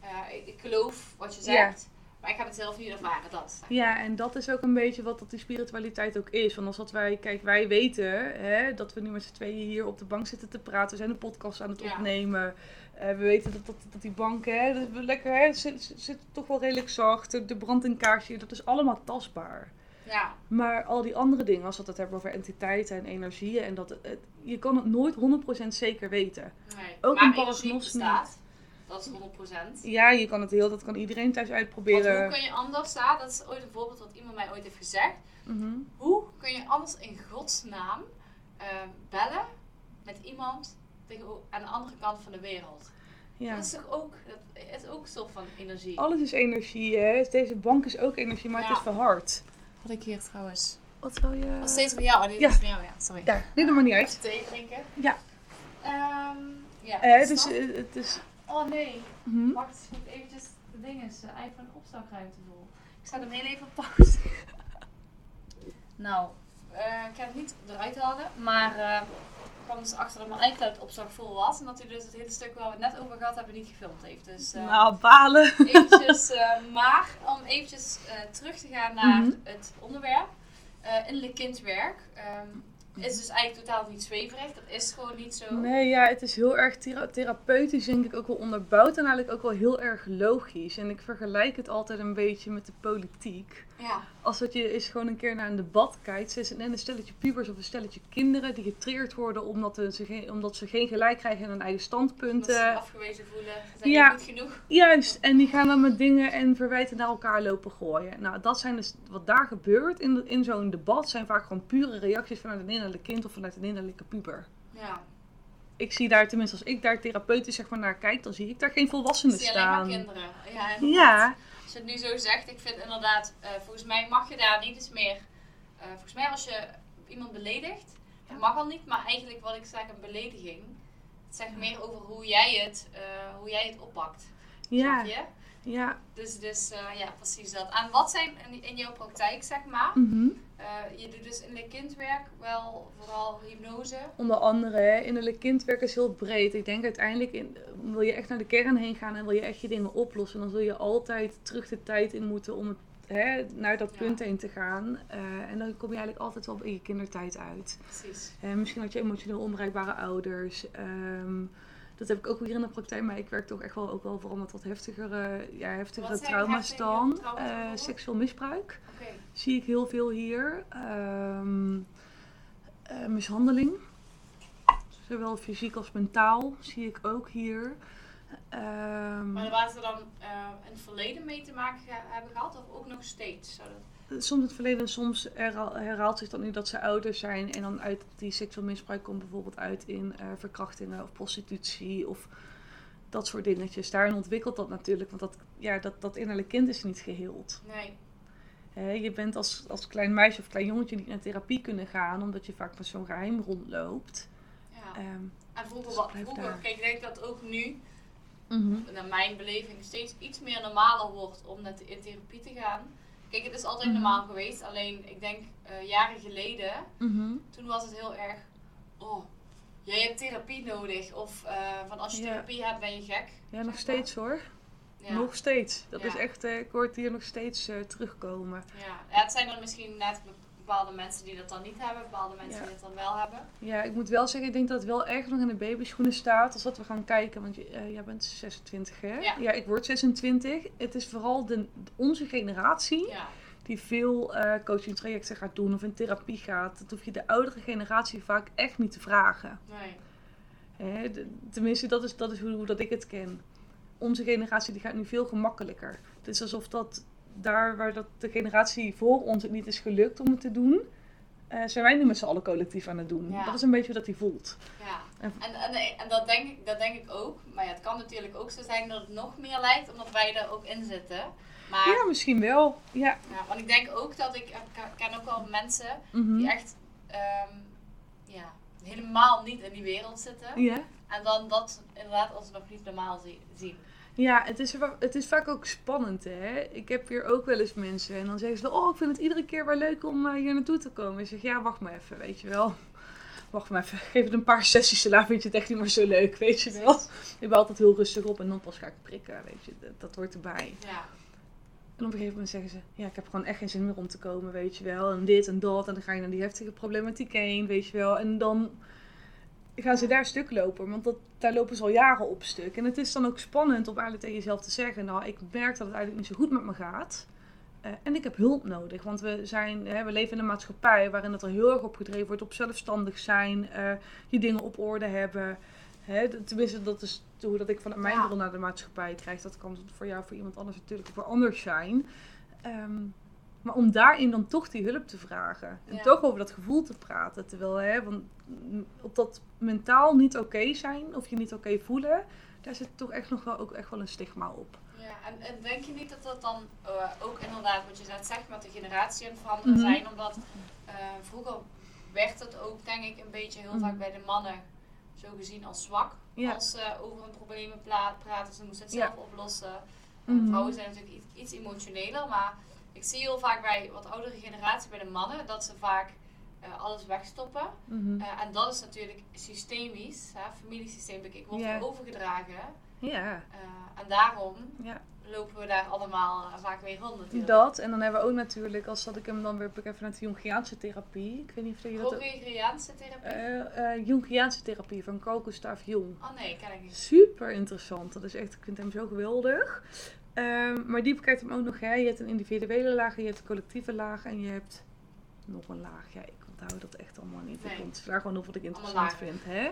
uh, ik, ik geloof wat je zegt. Yeah. Maar ik ga het zelf niet ervaren, dat. Ja, en dat is ook een beetje wat dat die spiritualiteit ook is. Want als dat wij, kijk, wij weten hè, dat we nu met z'n tweeën hier op de bank zitten te praten. We zijn een podcast aan het ja. opnemen. Uh, we weten dat, dat, dat die bank, hè, dat we lekker, hè, zit, zit, zit toch wel redelijk zacht. De, de brand in kaarsje, dat is allemaal tastbaar. Ja. Maar al die andere dingen, als we dat hebben over entiteiten en energieën. En dat, het, je kan het nooit honderd procent zeker weten. Nee, ook een paragnost niet. Dat is honderd procent. Ja, je kan het heel, dat kan iedereen thuis uitproberen. Want hoe kun je anders, ja, dat is ooit een voorbeeld wat iemand mij ooit heeft gezegd. Mm-hmm. Hoe kun je anders in godsnaam uh, bellen met iemand tegen, aan de andere kant van de wereld? Ja. Dat is toch ook, dat is ook een soort van energie? Alles is energie, hè? Deze bank is ook energie, maar ja. het is verhard. Wat ik hier trouwens. Wat wil je? Oh, steeds bij jou, oh, dit ja. is bij jou, ja, sorry. Ja, dit doet maar niet uit. Thee drinken. Ja. Um, ja eh, dus het is... Dus, oh nee, hm? Wacht, ik moet eventjes de dingen, de iPhone opslagruimte vol. Ik zet hem heel even op pauze. Nou, uh, ik heb het niet eruit halen, maar uh, kwam dus achter dat mijn iCloud opslag vol was. En dat hij dus het hele stuk waar we het net over gehad hebben niet gefilmd heeft. Dus, uh, nou, balen. Eventjes, uh, maar om eventjes uh, terug te gaan naar mm-hmm. het onderwerp. Uh, innerlijk kindwerk. Um, is dus eigenlijk totaal niet zweverig. Dat is gewoon niet zo. Nee, ja, het is heel erg thera- therapeutisch, denk ik, ook wel onderbouwd. En eigenlijk ook wel heel erg logisch. En ik vergelijk het altijd een beetje met de politiek. Ja. Als dat je eens gewoon een keer naar een debat kijkt, is het net een stelletje pubers of een stelletje kinderen die getriggerd worden omdat, ze geen, omdat ze geen gelijk krijgen in hun eigen standpunten. Omdat ze afgewezen voelen, zijn ja, niet goed genoeg. Juist, en die gaan dan met dingen en verwijten naar elkaar lopen gooien. Nou, dat zijn dus, wat daar gebeurt in, de, in zo'n debat zijn vaak gewoon pure reacties vanuit een innerlijk kind of vanuit een innerlijke puber. Ja. Ik zie daar, tenminste als ik daar therapeutisch zeg maar naar kijk, dan zie ik daar geen volwassenen staan. Ik zie alleen maar kinderen. Ja, inderdaad. Ja. Als je het nu zo zegt, ik vind inderdaad, uh, volgens mij mag je daar niet eens meer, uh, volgens mij als je iemand beledigt, dat mag al niet, maar eigenlijk wat ik zeg, een belediging, het zegt meer over hoe jij het, uh, hoe jij het oppakt. Ja. Snap je? Ja. Dus, dus uh, ja, precies dat. En wat zijn in, in jouw praktijk, zeg maar, mm-hmm. uh, je doet dus innerlijk kindwerk wel, vooral hypnose? Onder andere, hè, innerlijk kindwerk is heel breed. Ik denk uiteindelijk, in, wil je echt naar de kern heen gaan en wil je echt je dingen oplossen, dan zul je altijd terug de tijd in moeten om het, hè, naar dat punt ja. heen te gaan. Uh, en dan kom je eigenlijk altijd wel in je kindertijd uit. Precies. Uh, misschien had je emotioneel onbereikbare ouders. Um, Dat heb ik ook weer in de praktijk, maar ik werk toch echt wel ook wel vooral met wat heftigere, ja, heftigere wat trauma's dan. Uh, seksueel misbruik okay. zie ik heel veel hier. Um, uh, mishandeling, zowel fysiek als mentaal, zie ik ook hier. Um, maar waar ze dan uh, in het verleden mee te maken ge- hebben gehad of ook nog steeds? Zou dat... Soms het verleden, soms herhaalt zich dat nu dat ze ouder zijn. En dan uit die seksueel misbruik komt bijvoorbeeld uit in uh, verkrachtingen of prostitutie of dat soort dingetjes. Daarin ontwikkelt dat natuurlijk, want dat, ja, dat, dat innerlijk kind is niet geheeld. Nee. He, je bent als, als klein meisje of klein jongetje niet naar therapie kunnen gaan, omdat je vaak met zo'n geheim rondloopt. Ja. Um, en vroeger, dus wat, vroeger kijk, ik denk dat ook nu, mm-hmm. naar mijn beleving, steeds iets meer normaler wordt om naar in therapie te gaan. Kijk, het is altijd mm-hmm. normaal geweest, alleen ik denk uh, jaren geleden, mm-hmm. toen was het heel erg, oh, jij hebt therapie nodig. Of uh, van als je yeah. therapie hebt, ben je gek. Ja, nog steeds maar. hoor. Ja. Nog steeds. Dat ja. is echt, uh, ik hoor het hier nog steeds uh, terugkomen. Ja. ja, het zijn er misschien net bepaalde mensen die dat dan niet hebben, bepaalde mensen ja. die dat dan wel hebben. Ja, ik moet wel zeggen, ik denk dat het wel erg nog in de babyschoenen staat, als dat we gaan kijken, want je, uh, jij bent zesentwintig, hè? Ja. ja, ik word zesentwintig. Het is vooral de, onze generatie ja. die veel uh, coaching trajecten gaat doen of in therapie gaat. Dat hoef je de oudere generatie vaak echt niet te vragen. Nee. Hè? De, tenminste, dat is, dat is hoe, hoe dat ik het ken. Onze generatie die gaat nu veel gemakkelijker. Het is alsof dat... Daar waar dat de generatie voor ons het niet is gelukt om het te doen, uh, zijn wij nu met z'n allen collectief aan het doen. Ja. Dat is een beetje hoe dat hij voelt. Ja, en, en, en, en dat, denk ik, dat denk ik ook. Maar ja, het kan natuurlijk ook zo zijn dat het nog meer lijkt, omdat wij er ook in zitten. Maar, ja, misschien wel. Ja. Ja, want ik denk ook dat ik, ik ken ook wel mensen mm-hmm. die echt um, ja, helemaal niet in die wereld zitten. Yeah. En dan dat inderdaad als nog niet normaal zi- zien. Ja, het is, het is vaak ook spannend, hè. Ik heb hier ook wel eens mensen en dan zeggen ze, oh, ik vind het iedere keer weer leuk om uh, hier naartoe te komen. En ik zeg, ja, wacht maar even, weet je wel. Wacht maar even, geef het een paar sessies, daarna vind je het echt niet meer zo leuk, weet je wel. Ik ben altijd heel rustig op en dan pas ga ik prikken, weet je, dat, dat hoort erbij. Ja. En op een gegeven moment zeggen ze, ja, ik heb gewoon echt geen zin meer om te komen, weet je wel. En dit en dat, en dan ga je naar die heftige problematiek heen, weet je wel. En dan... gaan ze daar stuk lopen, want dat, daar lopen ze al jaren op stuk. En het is dan ook spannend om eigenlijk tegen jezelf te zeggen, nou, ik merk dat het eigenlijk niet zo goed met me gaat. Uh, en ik heb hulp nodig, want we, zijn, hè, we leven in een maatschappij waarin het er heel erg op gedreven wordt, op zelfstandig zijn, uh, je dingen op orde hebben. Hè, d- tenminste, dat is hoe dat ik vanuit mijn rol naar de maatschappij krijg. Dat kan voor jou, voor iemand anders natuurlijk voor anders zijn. Um, Maar om daarin dan toch die hulp te vragen. En ja. toch over dat gevoel te praten. Terwijl, hè, want op dat mentaal niet oké zijn of je niet oké voelen, daar zit toch echt nog wel ook echt wel een stigma op. Ja, en, en denk je niet dat dat dan uh, ook inderdaad, wat je net zegt, met de generatie aan het veranderen mm-hmm. zijn? Omdat uh, vroeger werd het ook, denk ik, een beetje heel mm-hmm. vaak bij de mannen zo gezien als zwak. Ja. Als ze uh, over hun problemen pla- praten, ze moesten het zelf ja. oplossen. Mm-hmm. Vrouwen zijn natuurlijk iets, iets emotioneler, maar... Ik zie heel vaak bij wat oudere generatie, bij de mannen, dat ze vaak uh, alles wegstoppen. Mm-hmm. uh, en dat is natuurlijk systemisch, hè, familiesysteem. Ik word yeah. overgedragen. Yeah. Uh, en daarom yeah. lopen we daar allemaal uh, vaak mee rond natuurlijk. Dat, en dan hebben we ook natuurlijk, als dat ik hem dan weer even naar de Jungiaanse therapie. Ik weet niet of je dat... Jungiaanse therapie? Uh, uh, Jungiaanse therapie van Carl Gustav Jung. Oh nee, ken ik niet. Super interessant, dat is echt, ik vind hem zo geweldig. Um, maar die bekijkt hem ook nog, hè. Je hebt een individuele laag, je hebt een collectieve laag en je hebt nog een laag. Ja, ik onthoud dat echt allemaal niet. Nee. Ik ontsla gewoon op wat ik interessant vind, hè.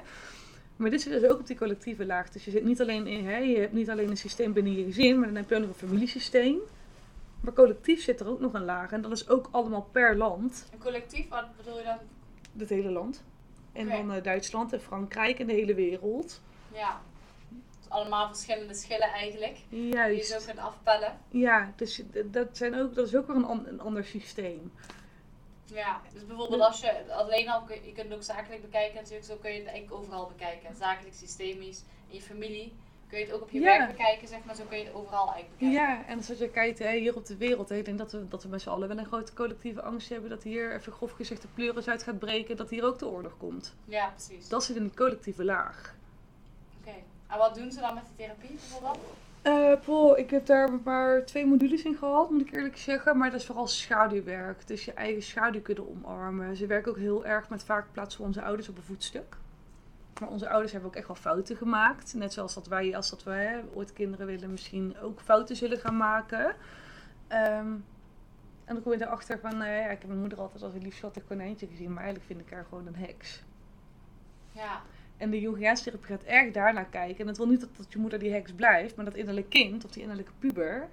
Maar dit zit dus ook op die collectieve laag. Dus je zit niet alleen in, hè, je hebt niet alleen een systeem binnen je gezin, maar dan heb je ook nog een familiesysteem. Maar collectief zit er ook nog een laag en dat is ook allemaal per land. En collectief, wat bedoel je dan? Het hele land. En okay. dan uh, Duitsland en Frankrijk en de hele wereld. Ja. Allemaal verschillende schillen eigenlijk. Juist. Die je zo kunt afpellen. Ja, dus dat, zijn ook, dat is ook weer een, an, een ander systeem. Ja, dus bijvoorbeeld als je alleen al, je kunt het ook zakelijk bekijken natuurlijk, zo kun je het eigenlijk overal bekijken. Zakelijk, systemisch, in je familie. Kun je het ook op je ja. werk bekijken, zeg maar, zo kun je het overal eigenlijk bekijken. Ja, en als je kijkt hè, hier op de wereld, hè, ik denk dat we, dat we met z'n allen wel een grote collectieve angst hebben dat hier, even grof gezegd, de pleuris uit gaat breken, dat hier ook de oorlog komt. Ja, precies. Dat zit in die collectieve laag. Oké. Okay. En wat doen ze dan met de therapie bijvoorbeeld? Uh, Paul, ik heb daar maar twee modules in gehad, moet ik eerlijk zeggen. Maar dat is vooral schaduwwerk. Dus je eigen schaduw kunnen omarmen. Ze werken ook heel erg met vaak plaatsen we onze ouders op een voetstuk. Maar onze ouders hebben ook echt wel fouten gemaakt. Net zoals dat wij, als dat wij hè, ooit kinderen willen, misschien ook fouten zullen gaan maken. Um, en dan kom je erachter van, uh, ja, ik heb mijn moeder altijd als een lief schattig konijntje gezien. Maar eigenlijk vind ik haar gewoon een heks. Ja. En de Jungiaanse therapie gaat erg daarnaar kijken. En dat wil niet dat, dat je moeder die heks blijft. Maar dat innerlijke kind of die innerlijke puber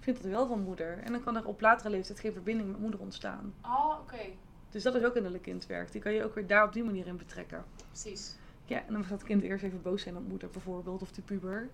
vindt dat wel van moeder. En dan kan er op latere leeftijd geen verbinding met moeder ontstaan. Oh, oké. Okay. Dus dat is ook innerlijk kindwerk. Die kan je ook weer daar op die manier in betrekken. Precies. Ja, en dan mag dat kind eerst even boos zijn op moeder bijvoorbeeld. Of die puber.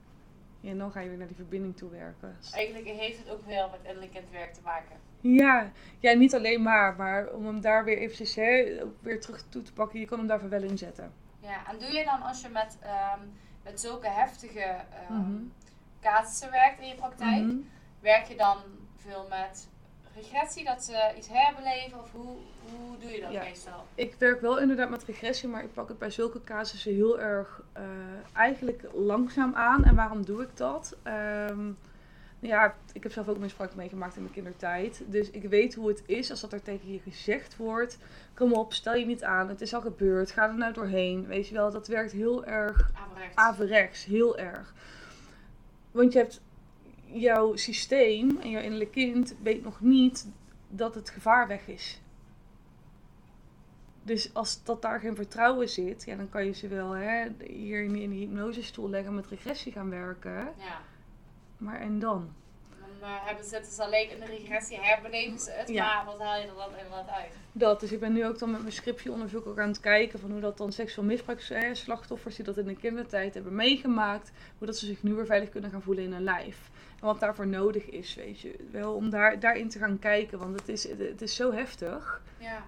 Ja, en dan ga je weer naar die verbinding toe werken. Eigenlijk heeft het ook wel met innerlijk kindwerk te maken. Ja, ja, niet alleen maar. Maar om hem daar weer eventjes hè, weer terug toe te pakken. Je kan hem daarvoor wel inzetten. Ja, en doe je dan als je met, um, met zulke heftige um, mm-hmm. casussen werkt in je praktijk, mm-hmm. werk je dan veel met regressie, dat ze iets herbeleven of hoe, hoe doe je dat ja. meestal? Ik werk wel inderdaad met regressie, maar ik pak het bij zulke casussen heel erg uh, eigenlijk langzaam aan. En waarom doe ik dat? Um, ja, ik heb zelf ook misbruik meegemaakt in mijn kindertijd. Dus ik weet hoe het is als dat er tegen je gezegd wordt. Kom op, stel je niet aan. Het is al gebeurd. Ga er nou doorheen. Weet je wel, dat werkt heel erg averechts. averechts heel erg. Want je hebt jouw systeem en jouw innerlijk kind weet nog niet dat het gevaar weg is. Dus als dat daar geen vertrouwen zit, ja, dan kan je ze wel hè, hier in de hypnosestoel leggen met regressie gaan werken. Ja. Maar en dan? Dan uh, hebben ze het dus alleen in de regressie, herbeleven ze het, ja. maar wat haal je er dan inderdaad uit? Dat, dus ik ben nu ook dan met mijn scriptieonderzoek ook aan het kijken van hoe dat dan seksueel misbruiksslachtoffers die dat in de kindertijd hebben meegemaakt, hoe dat ze zich nu weer veilig kunnen gaan voelen in hun lijf. En wat daarvoor nodig is, weet je, wel om daar, daarin te gaan kijken, want het is, het is zo heftig. Ja.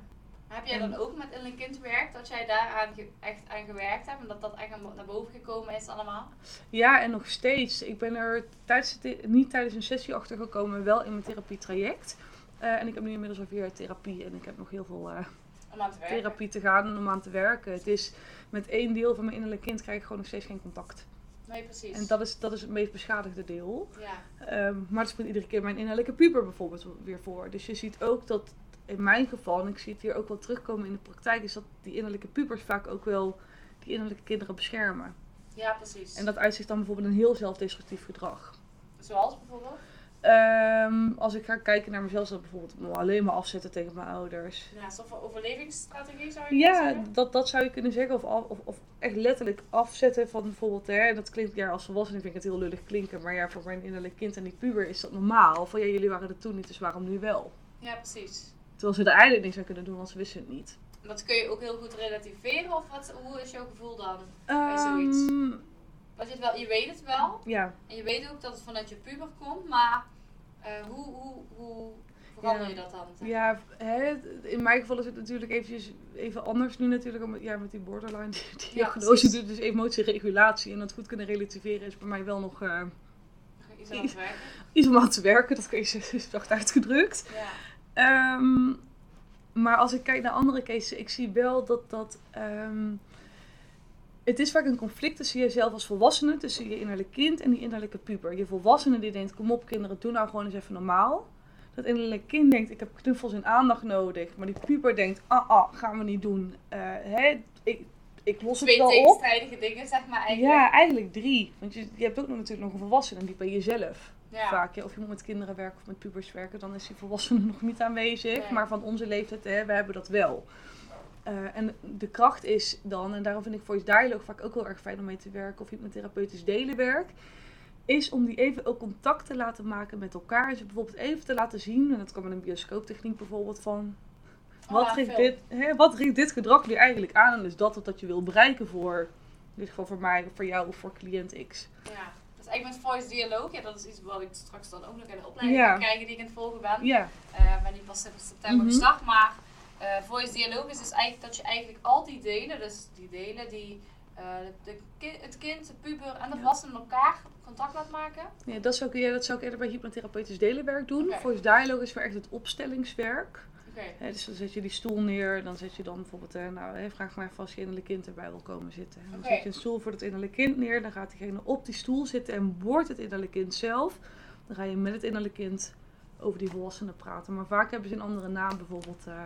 Heb jij dan ook met een kind gewerkt, dat jij daar ge- echt aan gewerkt hebt en dat dat echt naar boven gekomen is allemaal? Ja, en nog steeds. Ik ben er tijdens de, niet tijdens een sessie achter gekomen, wel in mijn therapietraject. Uh, en ik heb nu inmiddels al vier jaar therapie en ik heb nog heel veel uh, om aan te therapie te gaan en om aan te werken. Het is met één deel van mijn innerlijk kind krijg ik gewoon nog steeds geen contact. Nee, precies. En dat is, dat is het meest beschadigde deel. Ja. Um, maar dat komt iedere keer mijn innerlijke puber bijvoorbeeld weer voor. Dus je ziet ook dat... In mijn geval, en ik zie het hier ook wel terugkomen in de praktijk, is dat die innerlijke pubers vaak ook wel die innerlijke kinderen beschermen. Ja, precies. En dat uitzicht dan bijvoorbeeld een heel zelfdestructief gedrag. Zoals bijvoorbeeld? Um, als ik ga kijken naar mezelf, dan bijvoorbeeld me alleen maar afzetten tegen mijn ouders. Ja, zo'n overlevingsstrategie zou je ja, kunnen zeggen? Ja, dat, dat zou je kunnen zeggen. Of, af, of, of echt letterlijk afzetten van bijvoorbeeld, hè, dat klinkt ja, als volwassene vind ik het heel lullig klinken, maar ja, voor mijn innerlijk kind en die puber is dat normaal. Van ja, jullie waren er toen niet, dus waarom nu wel? Ja, precies. Terwijl ze er eigenlijk niks aan kunnen doen, want ze wisten het niet. Dat kun je ook heel goed relativeren? Of wat, hoe is jouw gevoel dan bij zoiets? Um, Want je, het wel, je weet het wel. Ja. En je weet ook dat het vanuit je puber komt. Maar uh, hoe, hoe, hoe verander ja. je dat dan? Ja, hè, in mijn geval is het natuurlijk eventjes, even anders nu natuurlijk. Om, ja, met die borderline die diagnose. Ja, dus emotieregulatie en dat goed kunnen relativeren is bij mij wel nog... Uh, iets aan het werken. Iets om aan te werken, dat kun je zacht uitgedrukt. Ja. Um, Maar als ik kijk naar andere cases, ik zie wel dat dat... Um, het is vaak een conflict tussen jezelf als volwassene, tussen je innerlijk kind en die innerlijke puber. Je volwassene die denkt, kom op kinderen, doe nou gewoon eens even normaal. Dat innerlijke kind denkt, ik heb knuffels en aandacht nodig. Maar die puber denkt, ah, ah, gaan we niet doen. Uh, hè, ik, ik los het wel op. Twee tegenstrijdige dingen, zeg maar eigenlijk. Ja, eigenlijk drie. Want je, je hebt ook natuurlijk nog een volwassene die bij jezelf. Ja. Vaak, ja, of je moet met kinderen werken of met pubers werken, dan is die volwassene nog niet aanwezig. Nee. Maar van onze leeftijd, hè, we hebben dat wel. Uh, en de kracht is dan, en daarom vind ik Voice Dialogue vaak ook heel erg fijn om mee te werken, of hypnotherapeutisch delen werk, is om die even ook contact te laten maken met elkaar. Dus bijvoorbeeld even te laten zien, en dat kan met een bioscooptechniek bijvoorbeeld, van wat, oh, geeft, dit, hè, wat geeft dit gedrag nu eigenlijk aan? En dus dat wat dat je wil bereiken voor, in dit geval voor mij, voor jou of voor cliënt X. Ja. Dus ik ben Voice Dialogue, ja, dat is iets wat ik straks dan ook nog in de opleiding yeah. kan krijgen die ik aan het volgen ben. Yeah. Uh, maar die pas in september mm-hmm. gestart. Maar uh, Voice Dialogue is dus eigenlijk dat je eigenlijk al die delen, dus die delen die uh, de ki- het kind, de puber en de volwassenen met elkaar contact laat maken. Ja, dat zou ik, ja, dat zou ik eerder bij hypnotherapeutisch delenwerk doen. Okay. Voice Dialogue is weer echt het opstellingswerk. Okay. He, dus dan zet je die stoel neer, dan zet je dan bijvoorbeeld, eh, nou he, vraag maar even als je innerlijk kind erbij wil komen zitten. En dan okay. zet je een stoel voor het innerlijk kind neer, dan gaat diegene op die stoel zitten en wordt het innerlijk kind zelf. Dan ga je met het innerlijk kind over die volwassenen praten. Maar vaak hebben ze een andere naam, bijvoorbeeld uh,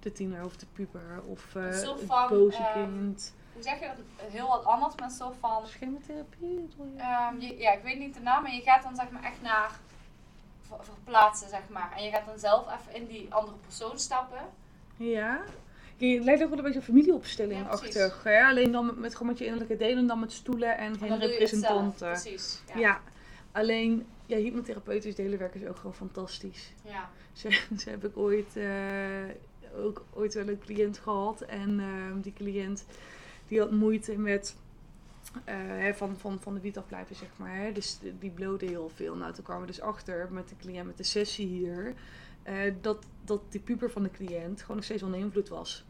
de tiener of de puber of uh, het boze uh, kind. Hoe zeg je dat? Heel wat anders, maar zo van... Schematherapie? Um, je, ja, ik weet niet de naam, maar je gaat dan zeg maar echt naar... verplaatsen, zeg maar. En je gaat dan zelf even in die andere persoon stappen. Ja. Je lijkt ook wel een beetje familieopstelling-achtig. Ja, alleen dan met, met, gewoon met je innerlijke delen, dan met stoelen en geen representanten. Precies. Ja. ja. Alleen, ja, hypnotherapeutisch delenwerk is ook gewoon fantastisch. Ja. Ze, ze heb ik ooit, uh, ook ooit wel een cliënt gehad. En uh, die cliënt, die had moeite met... Uh, he, van, van, van de wiet afblijven, zeg maar. He. Dus die, die bloedde heel veel. Nou, toen kwamen we dus achter met de cliënt, met de sessie hier... Uh, dat, dat die puber van de cliënt gewoon nog steeds onder invloed was.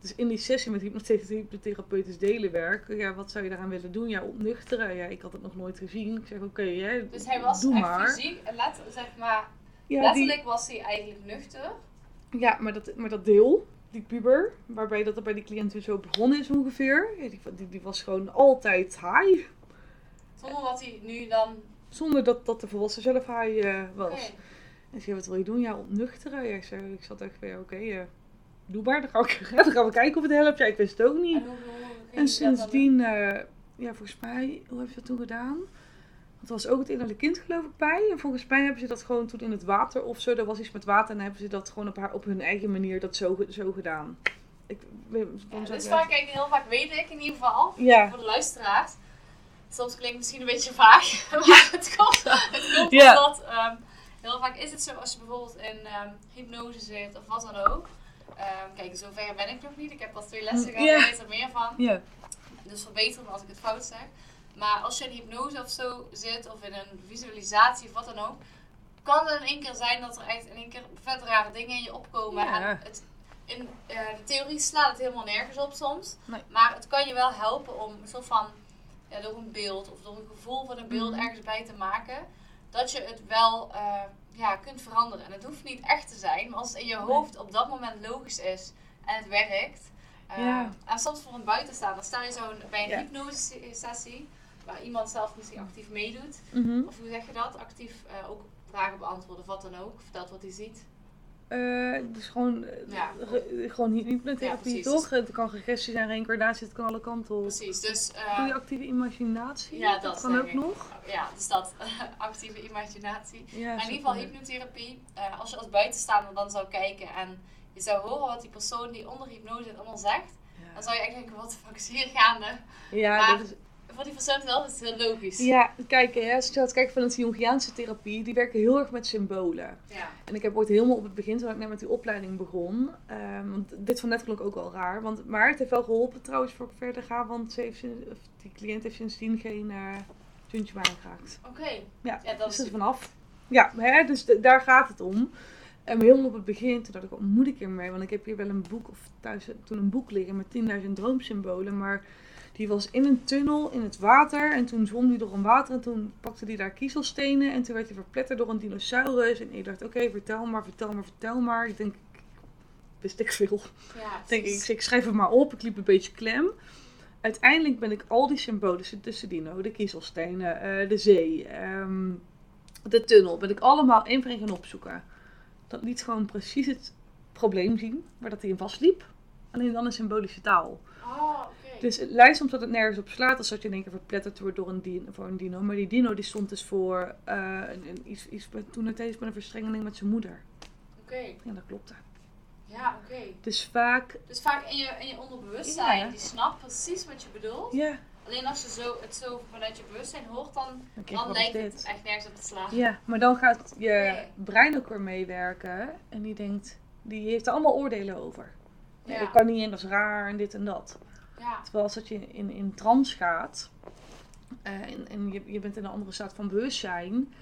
Dus in die sessie met hypnotherapeutisch delenwerk... Ja, wat zou je daaraan willen doen? Ja, ontnuchteren. Ja, ik had het nog nooit gezien. Ik zeg, oké, okay, dus hij was doe echt maar. Fysiek... Let, zeg maar ja, letterlijk die, was hij eigenlijk nuchter. Ja, maar dat, maar dat deel... Die puber, waarbij dat er bij die cliënt weer zo begonnen is ongeveer. Ja, die, die, die was gewoon altijd high. Zonder wat hij nu dan... Zonder dat, dat de volwassen zelf high uh, was. Okay. En zei, wat wil je doen? Ja, ontnuchteren. Ja, ik, zei, ik zat echt weer, oké, okay, uh, doe maar. Dan gaan, we, dan gaan we kijken of het helpt. Ja, ik wist het ook niet. En, hoe, hoe, hoe en sindsdien, uh, ja, volgens mij, hoe hebben ze dat toen gedaan? Dat was ook het innerlijke kind, geloof ik, bij. En volgens mij hebben ze dat gewoon toen in het water of zo. Er was iets met water en dan hebben ze dat gewoon op, haar, op hun eigen manier dat zo, zo gedaan. Ik, ja, dus vaak, uit. Kijk, heel vaak weet ik in ieder geval. Ja. Voor de luisteraars. Soms klinkt het misschien een beetje vaag. Maar het komt, het komt ja. omdat... Um, heel vaak is het zo als je bijvoorbeeld in um, hypnose zit of wat dan ook. Um, kijk, zover ben ik nog niet. Ik heb pas twee lessen gehad. Yeah. Ik weet er meer van. Yeah. Dus verbeter me als ik het fout zeg. Maar als je in hypnose of zo zit, of in een visualisatie of wat dan ook, kan het in één keer zijn dat er echt in één keer vet rare dingen in je opkomen. Ja. En het, in uh, de theorie slaat het helemaal nergens op soms. Nee. Maar het kan je wel helpen om zo van, ja, door een beeld of door een gevoel van een beeld ergens bij te maken, dat je het wel uh, ja, kunt veranderen. En het hoeft niet echt te zijn, maar als het in je hoofd op dat moment logisch is en het werkt. Uh, ja. En soms voor een buitenstaander, stel je zo bij een ja. hypnose sessie, waar iemand zelf misschien actief meedoet. Mm-hmm. Of hoe zeg je dat? Actief uh, ook vragen beantwoorden, of wat dan ook. Vertelt wat hij ziet. Uh, dus gewoon, ja. re- gewoon hypnotherapie, ja, toch? Het kan regressie zijn, reïncarnatie, het kan alle kanten op. Precies, dus... Uh, Doe je actieve imaginatie? Ja, dat, dat kan ook ik. nog. Ja, dus dat. actieve imaginatie. Ja, maar in ieder geval hypnotherapie. Uh, als je als buitenstaander dan zou kijken en je zou horen wat die persoon die onder hypnose zit allemaal zegt, ja. dan zou je echt denken, wat de fuck is hier gaande? Ja, maar, dat is... Voor die persoon wel, dat is heel logisch. Ja, kijk, hè, als je gaat kijken van het Jungiaanse therapie, die werken heel erg met symbolen. Ja. En ik heb ooit helemaal op het begin, toen ik net met die opleiding begon, um, want dit van net klonk ook wel raar, want, maar het heeft wel geholpen trouwens voor ik verder ga, want ze heeft, die cliënt heeft sindsdien geen uh, tuntje meer aangeraakt. Oké. Okay. Ja, ja, dat dus is er vanaf. Ja, hè, dus d- daar gaat het om. En helemaal op het begin, toen dacht ik, wat moet ik ermee? Want ik heb hier wel een boek, of thuis toen een boek liggen met tienduizend droomsymbolen, maar... Die was in een tunnel in het water en toen zwom hij door een water en toen pakte hij daar kiezelstenen en toen werd hij verpletterd door een dinosaurus. En ik dacht, oké, okay, vertel maar, vertel maar, vertel maar. Ik denk, wist ik veel. Ja, denk ik, ik schrijf het maar op, ik liep een beetje klem. Uiteindelijk ben ik al die symbolen tussendoor, de kiezelstenen, uh, de zee, um, de tunnel, ben ik allemaal één voor één gaan opzoeken. Dat liet gewoon precies het probleem zien, waar dat hij in vastliep. Alleen dan een symbolische taal. Oh, okay. Dus het lijkt soms dat het nergens op slaat, als dat je in één keer verpletterd wordt door een dino, voor een dino. Maar die dino die stond dus voor uh, een, een, iets, iets toen het is met een verstrengeling met zijn moeder. Oké. Okay. Ja, dat klopte. Ja, oké. Okay. Dus vaak... Dus vaak in je, in je onderbewustzijn, ja, die snapt precies wat je bedoelt. Ja. Alleen als je zo, het zo vanuit je bewustzijn hoort, dan, dan lijkt het echt nergens op te slaan. Ja, maar dan gaat je nee. brein ook weer meewerken en die denkt, die heeft er allemaal oordelen over. Ja. Nee, dat kan niet en dat is raar en dit en dat. Ja. Terwijl als dat je in, in, in trance gaat uh, en, en je, je bent in een andere staat van bewustzijn,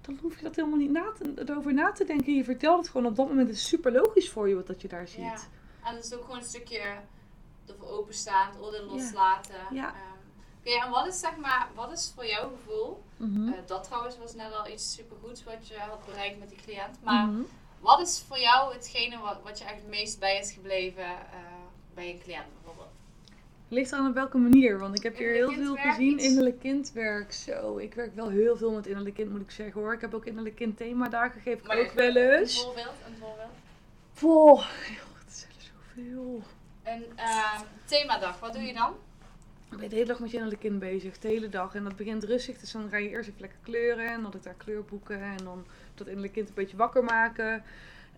dan hoef je dat helemaal niet na te, over na te denken. Je vertelt het gewoon op dat moment. Het is super logisch voor je wat dat je daar ziet. Ja. En dat is ook gewoon een stukje ervoor openstaan, het oordeel loslaten. Ja. Ja. Um, Oké, okay, en wat is, zeg maar, wat is voor jouw gevoel? Mm-hmm. Uh, dat trouwens was net al iets supergoeds wat je had bereikt met die cliënt. Maar mm-hmm. wat is voor jou hetgene wat, wat je eigenlijk het meest bij is gebleven uh, bij je cliënt bijvoorbeeld? Ligt aan op welke manier, want ik heb hier heel veel gezien. Innerlijk kindwerk, zo. Ik werk wel heel veel met innerlijk kind, moet ik zeggen hoor. Ik heb ook innerlijk kind themadagen, geef ik maar ook wel eens. Een voorbeeld, een voorbeeld. Vol, het is er zoveel. Een uh, themadag, wat doe je dan? Ik ben de hele dag met je innerlijk kind bezig, de hele dag. En dat begint rustig, dus dan ga je eerst even lekker kleuren. En dan had ik daar kleurboeken en dan dat innerlijk kind een beetje wakker maken.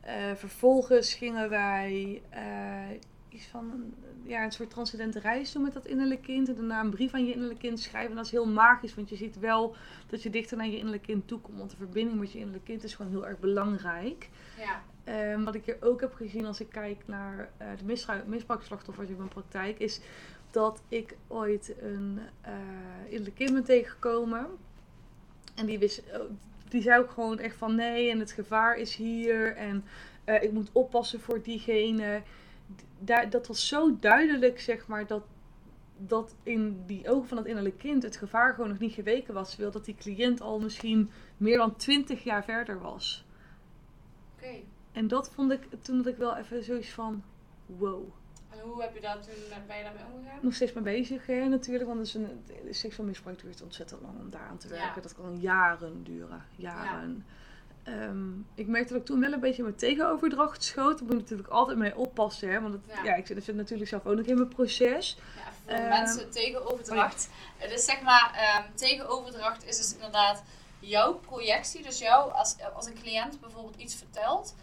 Uh, vervolgens gingen wij... Uh, iets van een, ja, een soort transcendente reis doen met dat innerlijk kind. En daarna een brief aan je innerlijk kind schrijven. En dat is heel magisch, want je ziet wel dat je dichter naar je innerlijk kind toe komt. Want de verbinding met je innerlijk kind is gewoon heel erg belangrijk. Ja. Um, wat ik hier ook heb gezien als ik kijk naar uh, de misbruik, misbruikslachtoffers in mijn praktijk, is dat ik ooit een uh, innerlijk kind ben tegengekomen. En die, wist, die zei ook gewoon echt van nee, en het gevaar is hier. En uh, ik moet oppassen voor diegene. Da- dat was zo duidelijk, zeg maar, dat, dat in die ogen van dat innerlijk kind het gevaar gewoon nog niet geweken was. Terwijl dat die cliënt al misschien meer dan twintig jaar verder was. Oké. Okay. En dat vond ik, toen had ik wel even zoiets van, wow. En hoe heb je dat toen, ben je daarmee omgegaan? Nog steeds mee bezig, hè, natuurlijk. Want dus een, seksueel misbruik duurt ontzettend lang om daar aan te werken. Ja. Dat kan jaren duren. Jaren. Ja. Um, ik merkte dat ik toen wel een beetje mijn tegenoverdracht schoot. Daar moet ik natuurlijk altijd mee oppassen. Hè? Want het, ja. Ja, ik zit, zit natuurlijk zelf ook nog in mijn proces. Ja, voor um, mensen tegenoverdracht. Oh ja. Dus zeg maar, um, tegenoverdracht is dus inderdaad jouw projectie. Dus jou, als, als een cliënt bijvoorbeeld iets vertelt.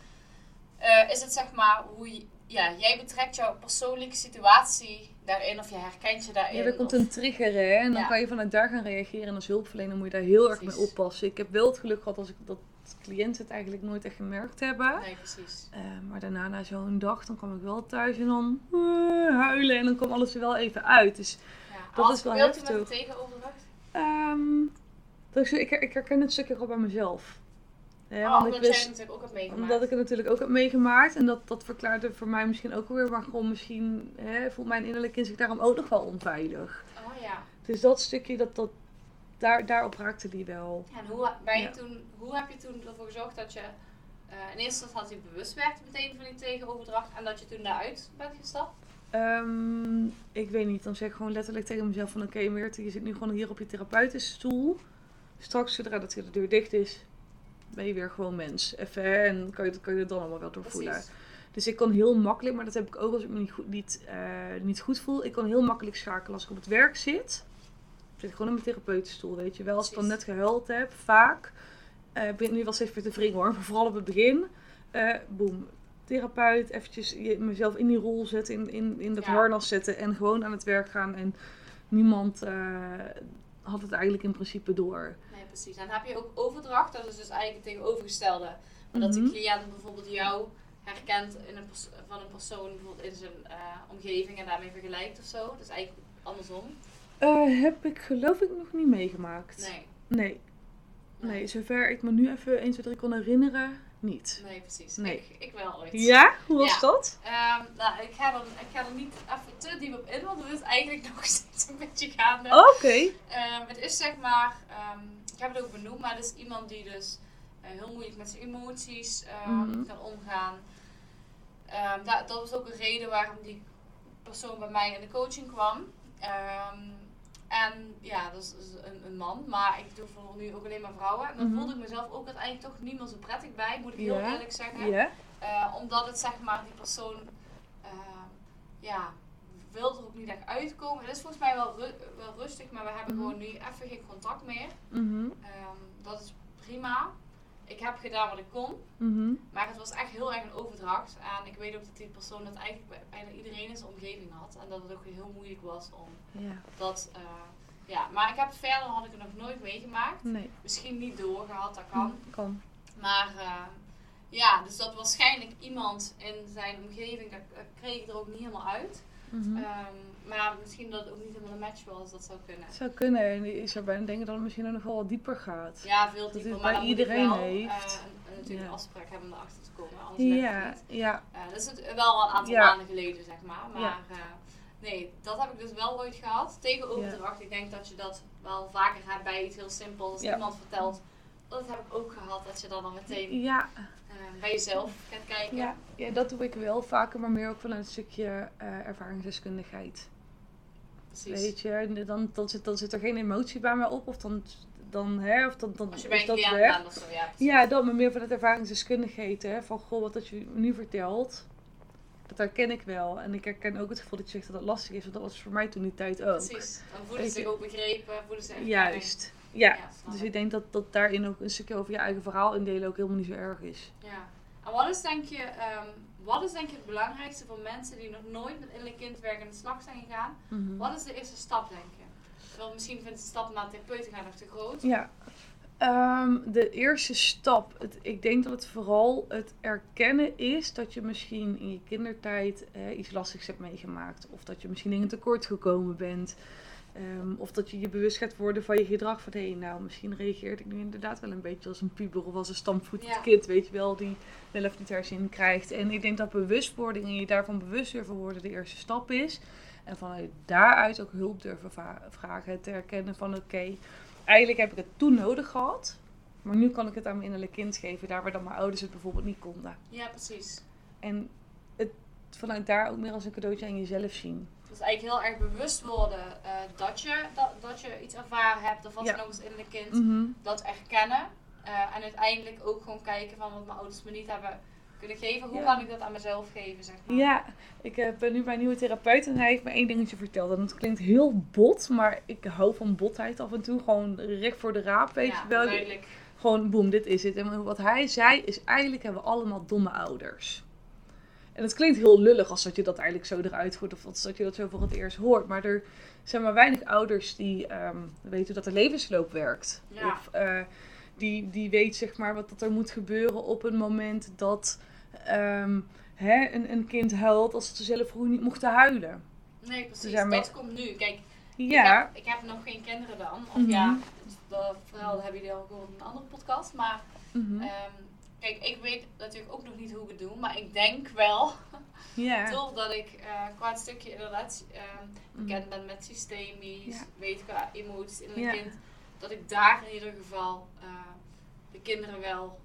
Uh, is het zeg maar, hoe je, ja, jij betrekt jouw persoonlijke situatie daarin. Of je herkent je daarin. Ja, er komt of, een trigger hè. En dan ja. kan je vanuit daar gaan reageren. En als hulpverlener moet je daar heel Precies. erg mee oppassen. Ik heb wel het geluk gehad als ik dat... cliënten het eigenlijk nooit echt gemerkt hebben. Nee, precies. Uh, maar daarna, na zo'n dag, dan kwam ik wel thuis en dan uh, huilen en dan kwam alles er wel even uit. Dus ja, dat is wel heftig. Wat gebeurt u met de tegenoverdracht? Um, dus ik, ik herken het stukje gewoon bij mezelf. Ja, oh, want omdat ik wist, jij het natuurlijk ook hebt meegemaakt. Omdat ik het natuurlijk ook heb meegemaakt. En dat, dat verklaarde voor mij misschien ook weer. Maar gewoon misschien hè, voelt mijn innerlijk in zich daarom ook nog wel onveilig. Oh ja. Dus dat stukje, dat dat... Daar, daarop raakte die wel. En hoe, ben je ja. toen, hoe heb je toen ervoor gezorgd dat je... Uh, in eerste instantie bewust werd meteen van die tegenoverdracht... en dat je toen daaruit bent gestapt? Um, ik weet niet. Dan zeg ik gewoon letterlijk tegen mezelf van... Oké, okay, Myrthe, je zit nu gewoon hier op je therapeutenstoel. Straks, zodra dat de deur dicht is... ben je weer gewoon mens. Even, hè? En kan je, kan je het dan allemaal wel doorvoelen. Precies. Dus ik kan heel makkelijk... Maar dat heb ik ook als ik me niet goed, niet, uh, niet goed voel. Ik kan heel makkelijk schakelen als ik op het werk zit... Ik zit gewoon in mijn therapeutenstoel, weet je wel. Als ik dan net gehuild heb, vaak. Uh, ben ik nu wel steeds weer te wringen hoor, maar vooral op het begin. Uh, boom, therapeut, eventjes mezelf in die rol zetten, in, in, in dat ja. harnas zetten. En gewoon aan het werk gaan. En niemand uh, had het eigenlijk in principe door. Nee, precies. En dan heb je ook overdracht, dat is dus eigenlijk het tegenovergestelde. Maar mm-hmm. dat de cliënt bijvoorbeeld jou herkent in een pers- van een persoon bijvoorbeeld in zijn uh, omgeving en daarmee vergelijkt of zo. Dus eigenlijk andersom. Uh, heb ik geloof ik nog niet meegemaakt. Nee. Nee. Nee, zover ik me nu even één, twee, drie kon herinneren, niet. Nee, precies. Nee. Ik, ik wel ooit. Ja? Hoe was ja. dat? Um, nou, ik ga, er, ik ga er niet even te diep op in, want het is eigenlijk nog steeds een beetje gaande. Oké. Okay. Um, het is zeg maar, um, ik heb het ook benoemd, maar het is iemand die dus uh, heel moeilijk met zijn emoties um, mm-hmm. kan omgaan. Um, dat, dat was ook een reden waarom die persoon bij mij in de coaching kwam. Um, en ja, dat is, is een, een man, maar ik doe voor nu ook alleen maar vrouwen. En dan mm-hmm. voelde ik mezelf ook uiteindelijk toch niet meer zo prettig bij, moet ik heel yeah. eerlijk zeggen. Yeah. Uh, omdat het zeg maar die persoon, uh, ja, wil er ook niet echt uitkomen. Het is volgens mij wel, ru- wel rustig, maar we hebben mm-hmm. gewoon nu even geen contact meer. Mm-hmm. Um, dat is prima. Ik heb gedaan wat ik kon, mm-hmm. maar het was echt heel erg een overdracht. En ik weet ook dat die persoon dat eigenlijk bijna iedereen in zijn omgeving had. En dat het ook heel moeilijk was om ja. dat... Uh, ja, maar ik heb het verder had ik het nog nooit meegemaakt. Nee. Misschien niet doorgehad, dat kan. kan. Maar uh, ja, dus dat waarschijnlijk iemand in zijn omgeving, dat kreeg ik er ook niet helemaal uit. Mm-hmm. Um, maar misschien dat het ook niet helemaal een match was, dat zou kunnen. Het zou kunnen, en ik zou bijna denken dat het misschien nog wel wat dieper gaat. Ja, veel dat dieper, maar bij iedereen wel, heeft. Uh, een, natuurlijk ja. een afspraak hebben om erachter te komen, anders ja, het niet. Ja. Uh, dat is het wel een aantal ja. maanden geleden, zeg maar. Maar ja. uh, nee, dat heb ik dus wel ooit gehad. Tegenoverdracht, ja. ik denk dat je dat wel vaker gaat bij iets heel simpels. Als ja. iemand vertelt, dat heb ik ook gehad, dat je dan dan meteen... Ja. bij jezelf gaat kijken. Ja, ja, dat doe ik wel vaker, maar meer ook vanuit een stukje uh, ervaringsdeskundigheid. Precies. Weet je, dan, dan, zit, dan zit er geen emotie bij me op, of dan, dan, hè, of dan, dan is dat weg. Of zo, ja, precies. Ja, dan maar meer vanuit ervaringsdeskundigheid, hè, van goh, wat dat je nu vertelt, dat herken ik wel. En ik herken ook het gevoel dat je zegt dat het lastig is, want dat was voor mij toen die tijd ook. Precies, dan voelen ze zich ook begrepen, voelen ze echt juist. Ja, ja, dus ik denk dat, dat daarin ook een stukje over je eigen verhaal indelen ook helemaal niet zo erg is. Ja, en wat is denk je, um, wat is denk je het belangrijkste voor mensen die nog nooit met innerlijk kindwerk aan de slag zijn gegaan? Mm-hmm. Wat is de eerste stap, denk je? Terwijl misschien vindt de stap naar therapeut gaan nog te groot. Ja, um, de eerste stap, het, ik denk dat het vooral het erkennen is dat je misschien in je kindertijd eh, iets lastigs hebt meegemaakt. Of dat je misschien dingen tekort gekomen bent. Um, of dat je je bewust gaat worden van je gedrag. Van hé, hey, nou misschien reageert ik nu inderdaad wel een beetje als een puber. Of als een stampvoetig ja. kind, weet je wel. Die wel of niet herzin krijgt. En ik denk dat bewustwording en je daarvan bewust durven worden de eerste stap is. En vanuit daaruit ook hulp durven va- vragen. Het herkennen van oké, okay, eigenlijk heb ik het toen nodig gehad. Maar nu kan ik het aan mijn innerlijk kind geven. Daar waar dan mijn ouders het bijvoorbeeld niet konden. Ja, precies. En het, vanuit daar ook meer als een cadeautje aan jezelf zien. Dus eigenlijk heel erg bewust worden uh, dat, je, dat, dat je iets ervaren hebt of wat er nog eens in de kind. Mm-hmm. Dat erkennen. Uh, en uiteindelijk ook gewoon kijken van wat mijn ouders me niet hebben kunnen geven. Hoe ja. kan ik dat aan mezelf geven, zeg maar. Ja, ik uh, ben nu bij een nieuwe therapeut en hij heeft me één dingetje verteld. En dat klinkt heel bot, maar ik hou van botheid af en toe. Gewoon recht voor de raap, weet ja, je wel. Duidelijk. Gewoon boem, dit is het. En wat hij zei is eigenlijk hebben we allemaal domme ouders. En het klinkt heel lullig als dat je dat eigenlijk zo eruit hoort. Of als dat je dat zo voor het eerst hoort. Maar er zijn maar weinig ouders die um, weten hoe dat de levensloop werkt. Ja. Of uh, die, die weet zeg maar wat dat er moet gebeuren op het moment dat um, hè, een, een kind huilt. Als het er zelf vroeger niet mocht huilen. Nee, precies. Dat met... komt nu. Kijk, ja. ik, heb, ik heb nog geen kinderen dan. Of mm-hmm. ja, dat verhaal hebben jullie al gehoord in een andere podcast. Maar... Mm-hmm. Um, Kijk, ik weet natuurlijk ook nog niet hoe ik het doe, maar ik denk wel yeah. toch dat ik uh, qua het stukje inderdaad uh, bekend mm. ben met systemisch, yeah. weet qua emoties in een yeah. kind, dat ik daar in ieder geval uh, de kinderen wel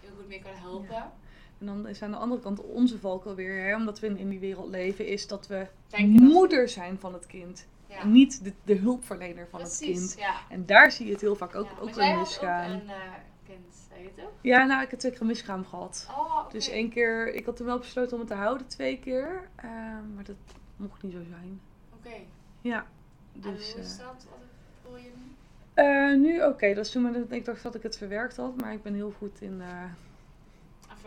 heel goed mee kan helpen. Yeah. En dan is aan de andere kant onze valk alweer, hè, omdat we in, in die wereld leven, is dat we moeder dat... zijn van het kind. Ja. En niet de, de hulpverlener van Precies, het kind. Ja. En daar zie je het heel vaak ook, ja, ook weer misgaan. Kind, zei je toch? Ja, nou, ik heb twee keer een miskraam gehad. Oh, okay. Dus één keer, ik had toen wel besloten om het te houden, twee keer. Uh, maar dat mocht niet zo zijn. Oké. Okay. Ja. Dus, en hoe is dat? Wat voel je nu? Uh, nu oké, okay. dat is toen ik dacht dat ik het verwerkt had. Maar ik ben heel goed in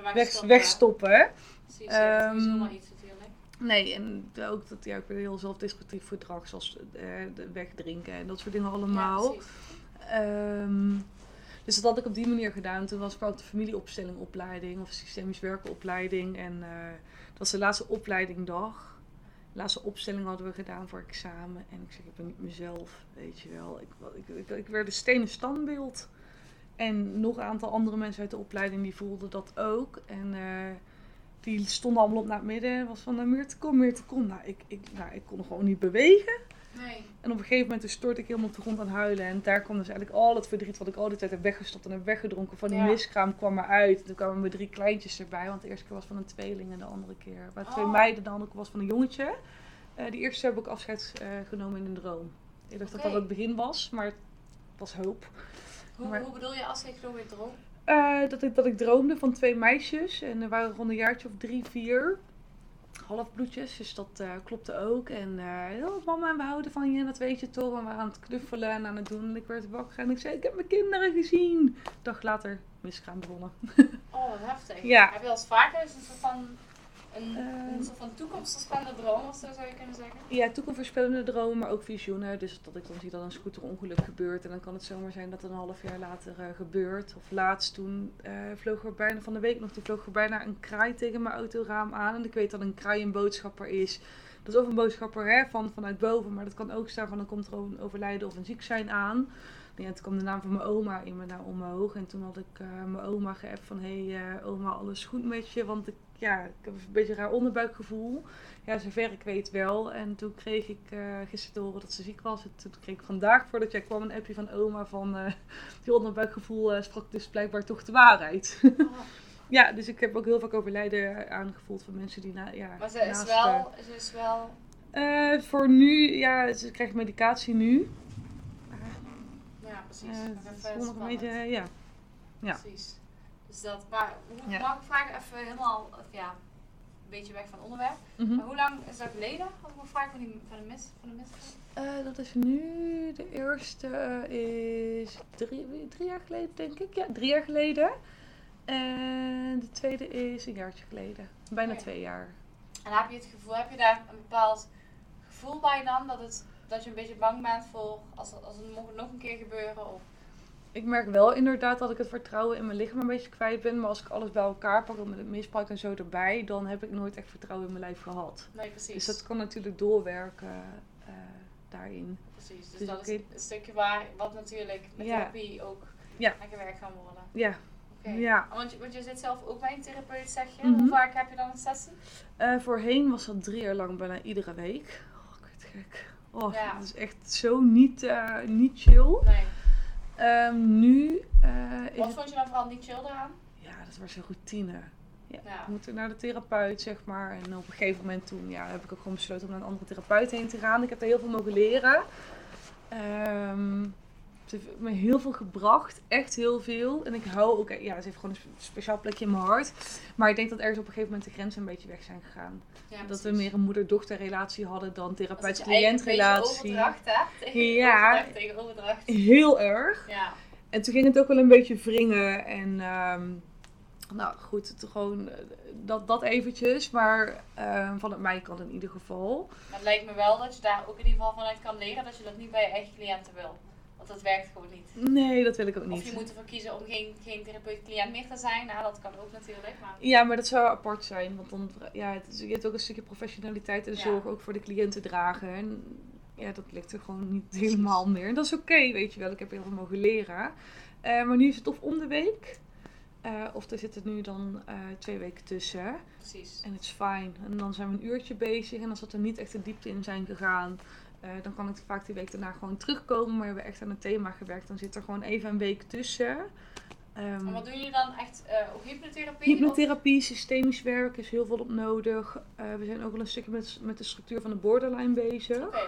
uh, weg, wegstoppen. Precies, um, ja, dat is helemaal iets natuurlijk. Nee, en ook dat ja, ik ben heel zelfdestructief gedrag, zoals uh, wegdrinken en dat soort dingen allemaal. Ja, precies. Um, Dus dat had ik op die manier gedaan. Toen was ik ook de familieopstellingopleiding of systemisch werkenopleiding. En uh, dat was de laatste opleidingdag. De laatste opstelling hadden we gedaan voor examen. En ik zeg, ik ben niet mezelf, weet je wel. Ik, ik, ik, ik werd een stenen standbeeld. En nog een aantal andere mensen uit de opleiding, die voelden dat ook. En uh, die stonden allemaal op naar het midden. Was van, nou Myrthe, kom, Myrthe, kom. Nou ik, ik, nou, ik kon gewoon niet bewegen. Nee. En op een gegeven moment dus stort ik helemaal op de grond aan huilen. En daar kwam dus eigenlijk al dat verdriet wat ik al die tijd heb weggestopt en heb weggedronken. Van die ja. miskraam kwam eruit. Toen kwamen mijn drie kleintjes erbij. Want de eerste keer was van een tweeling en de andere keer. Waar oh. twee meiden, de andere keer was van een jongetje. Uh, die eerste heb ik afscheid uh, genomen in een droom. Ik dacht okay. dat dat het begin was, maar het was hulp. Hoe, maar, hoe bedoel je afscheid genomen in een droom? Uh, dat, ik, dat ik droomde van twee meisjes. En er waren rond een jaartje of drie, vier... halfbloedjes, dus dat uh, klopte ook. En uh, oh, mama, en we houden van je, en dat weet je toch. En we aan het knuffelen en aan het doen. En ik werd wakker en ik zei, ik heb mijn kinderen gezien. Een dag later, miskraam begonnen. Oh, wat heftig. Ja. Heb je dat vaker? Is het een soort van, een, uh, een soort van toekomstverspellende droom, of zo zou je kunnen zeggen? Ja, toekomstverspellende droom, maar ook visioenen. Dus dat ik dan zie dat een scooterongeluk gebeurt. En dan kan het zomaar zijn dat een half jaar later uh, gebeurt. Of laatst toen uh, vloog er bijna van de week nog, toen vloog er bijna een kraai tegen mijn autoraam aan. En ik weet dat een kraai een boodschapper is. Dat is of een boodschapper hè, van, vanuit boven, maar dat kan ook staan van dan komt er een overlijden of een ziek zijn aan. Ja, en toen kwam de naam van mijn oma in me naar omhoog. En toen had ik uh, mijn oma geappt van... Hé, hey, uh, oma, alles goed met je? Want ik, ja, ik heb een beetje een raar onderbuikgevoel. Ja, zover ik weet wel. En toen kreeg ik uh, gisteren te horen dat ze ziek was. En toen kreeg ik vandaag, voordat jij kwam, een appje van oma van... Uh, die onderbuikgevoel uh, sprak dus blijkbaar toch de waarheid. Oh. Ja, dus ik heb ook heel vaak overlijden aangevoeld van mensen die... Na, ja, maar ze is naast, wel... Ze is wel... Uh, voor nu, ja, ze krijgt medicatie nu. Precies. Uh, dat is nog een beetje, ja. ja. Precies. Dus dat, maar hoe ja. mag ik vragen, even helemaal, ja, een beetje weg van het onderwerp. Mm-hmm. Maar hoe lang is dat geleden? Als ik mag vragen van, die, van de mis, van de mis? Uh, dat is nu, de eerste is drie, drie jaar geleden, denk ik. Ja, drie jaar geleden. En de tweede is een jaartje geleden. Bijna okay. twee jaar. En heb je het gevoel, heb je daar een bepaald gevoel bij dan, dat het... Dat je een beetje bang bent voor als, als het mocht nog een keer gebeuren? Of... Ik merk wel inderdaad dat ik het vertrouwen in mijn lichaam een beetje kwijt ben. Maar als ik alles bij elkaar pak, met het misbruik en zo erbij, dan heb ik nooit echt vertrouwen in mijn lijf gehad. Nee, precies. Dus dat kan natuurlijk doorwerken uh, daarin. Precies, dus, dus dat is okay. een stukje waar wat natuurlijk met ja. therapie ook ja. aan gewerkt kan worden. Ja. Okay. ja. Want, je, want je zit zelf ook bij een therapeut, zeg je. Mm-hmm. Hoe vaak heb je dan een sessie? Uh, voorheen was dat drie jaar lang bijna iedere week. Oh, ik word gek. Oh, ja. Dat is echt zo niet, uh, niet chill. Nee. Um, nu... Uh, Wat vond je nou vooral niet chill eraan? Ja, dat was een routine. Ja, ja. Ik moet naar de therapeut, zeg maar. En op een gegeven moment toen ja, heb ik ook gewoon besloten om naar een andere therapeut heen te gaan. Ik heb daar heel veel mogen leren. Um, ze heeft me heel veel gebracht. Echt heel veel. En ik hou ook... Ja, ze heeft gewoon een speciaal plekje in mijn hart. Maar ik denk dat ergens op een gegeven moment de grenzen een beetje weg zijn gegaan. Ja, dat we meer een moeder-dochterrelatie hadden dan therapeut-cliëntrelatie. Overdracht, hè? Tegen ja, overdracht, tegen overdracht. Heel erg. Ja. En toen ging het ook wel een beetje wringen. En um, nou goed, het, gewoon dat, dat eventjes. Maar uh, vanuit mijn kant in ieder geval. Maar het lijkt me wel dat je daar ook in ieder geval vanuit kan leren dat je dat niet bij je eigen cliënten wil. Want dat werkt gewoon niet. Nee, dat wil ik ook niet. Of je moet ervoor kiezen om geen, geen therapeut-cliënt meer te zijn. Nou, dat kan ook natuurlijk. Maar... Ja, maar dat zou apart zijn. Want dan, ja, het is, je hebt ook een stukje professionaliteit en ja. zorg ook voor de cliënt te dragen. En ja, dat lukt er gewoon niet helemaal meer. En dat is oké, okay, weet je wel. Ik heb heel veel mogen leren. Uh, maar nu is het of om de week. Uh, of er zitten nu dan uh, twee weken tussen. Precies. En het is fijn. En dan zijn we een uurtje bezig. En als dat er niet echt de diepte in zijn gegaan... Uh, dan kan ik vaak die week daarna gewoon terugkomen. Maar we hebben echt aan het thema gewerkt. Dan zit er gewoon even een week tussen. Um, en wat doen jullie dan echt? Uh, ook hypnotherapie? Hypnotherapie, of? Systemisch werk is heel veel op nodig. Uh, we zijn ook wel een stukje met, met de structuur van de borderline bezig. Okay.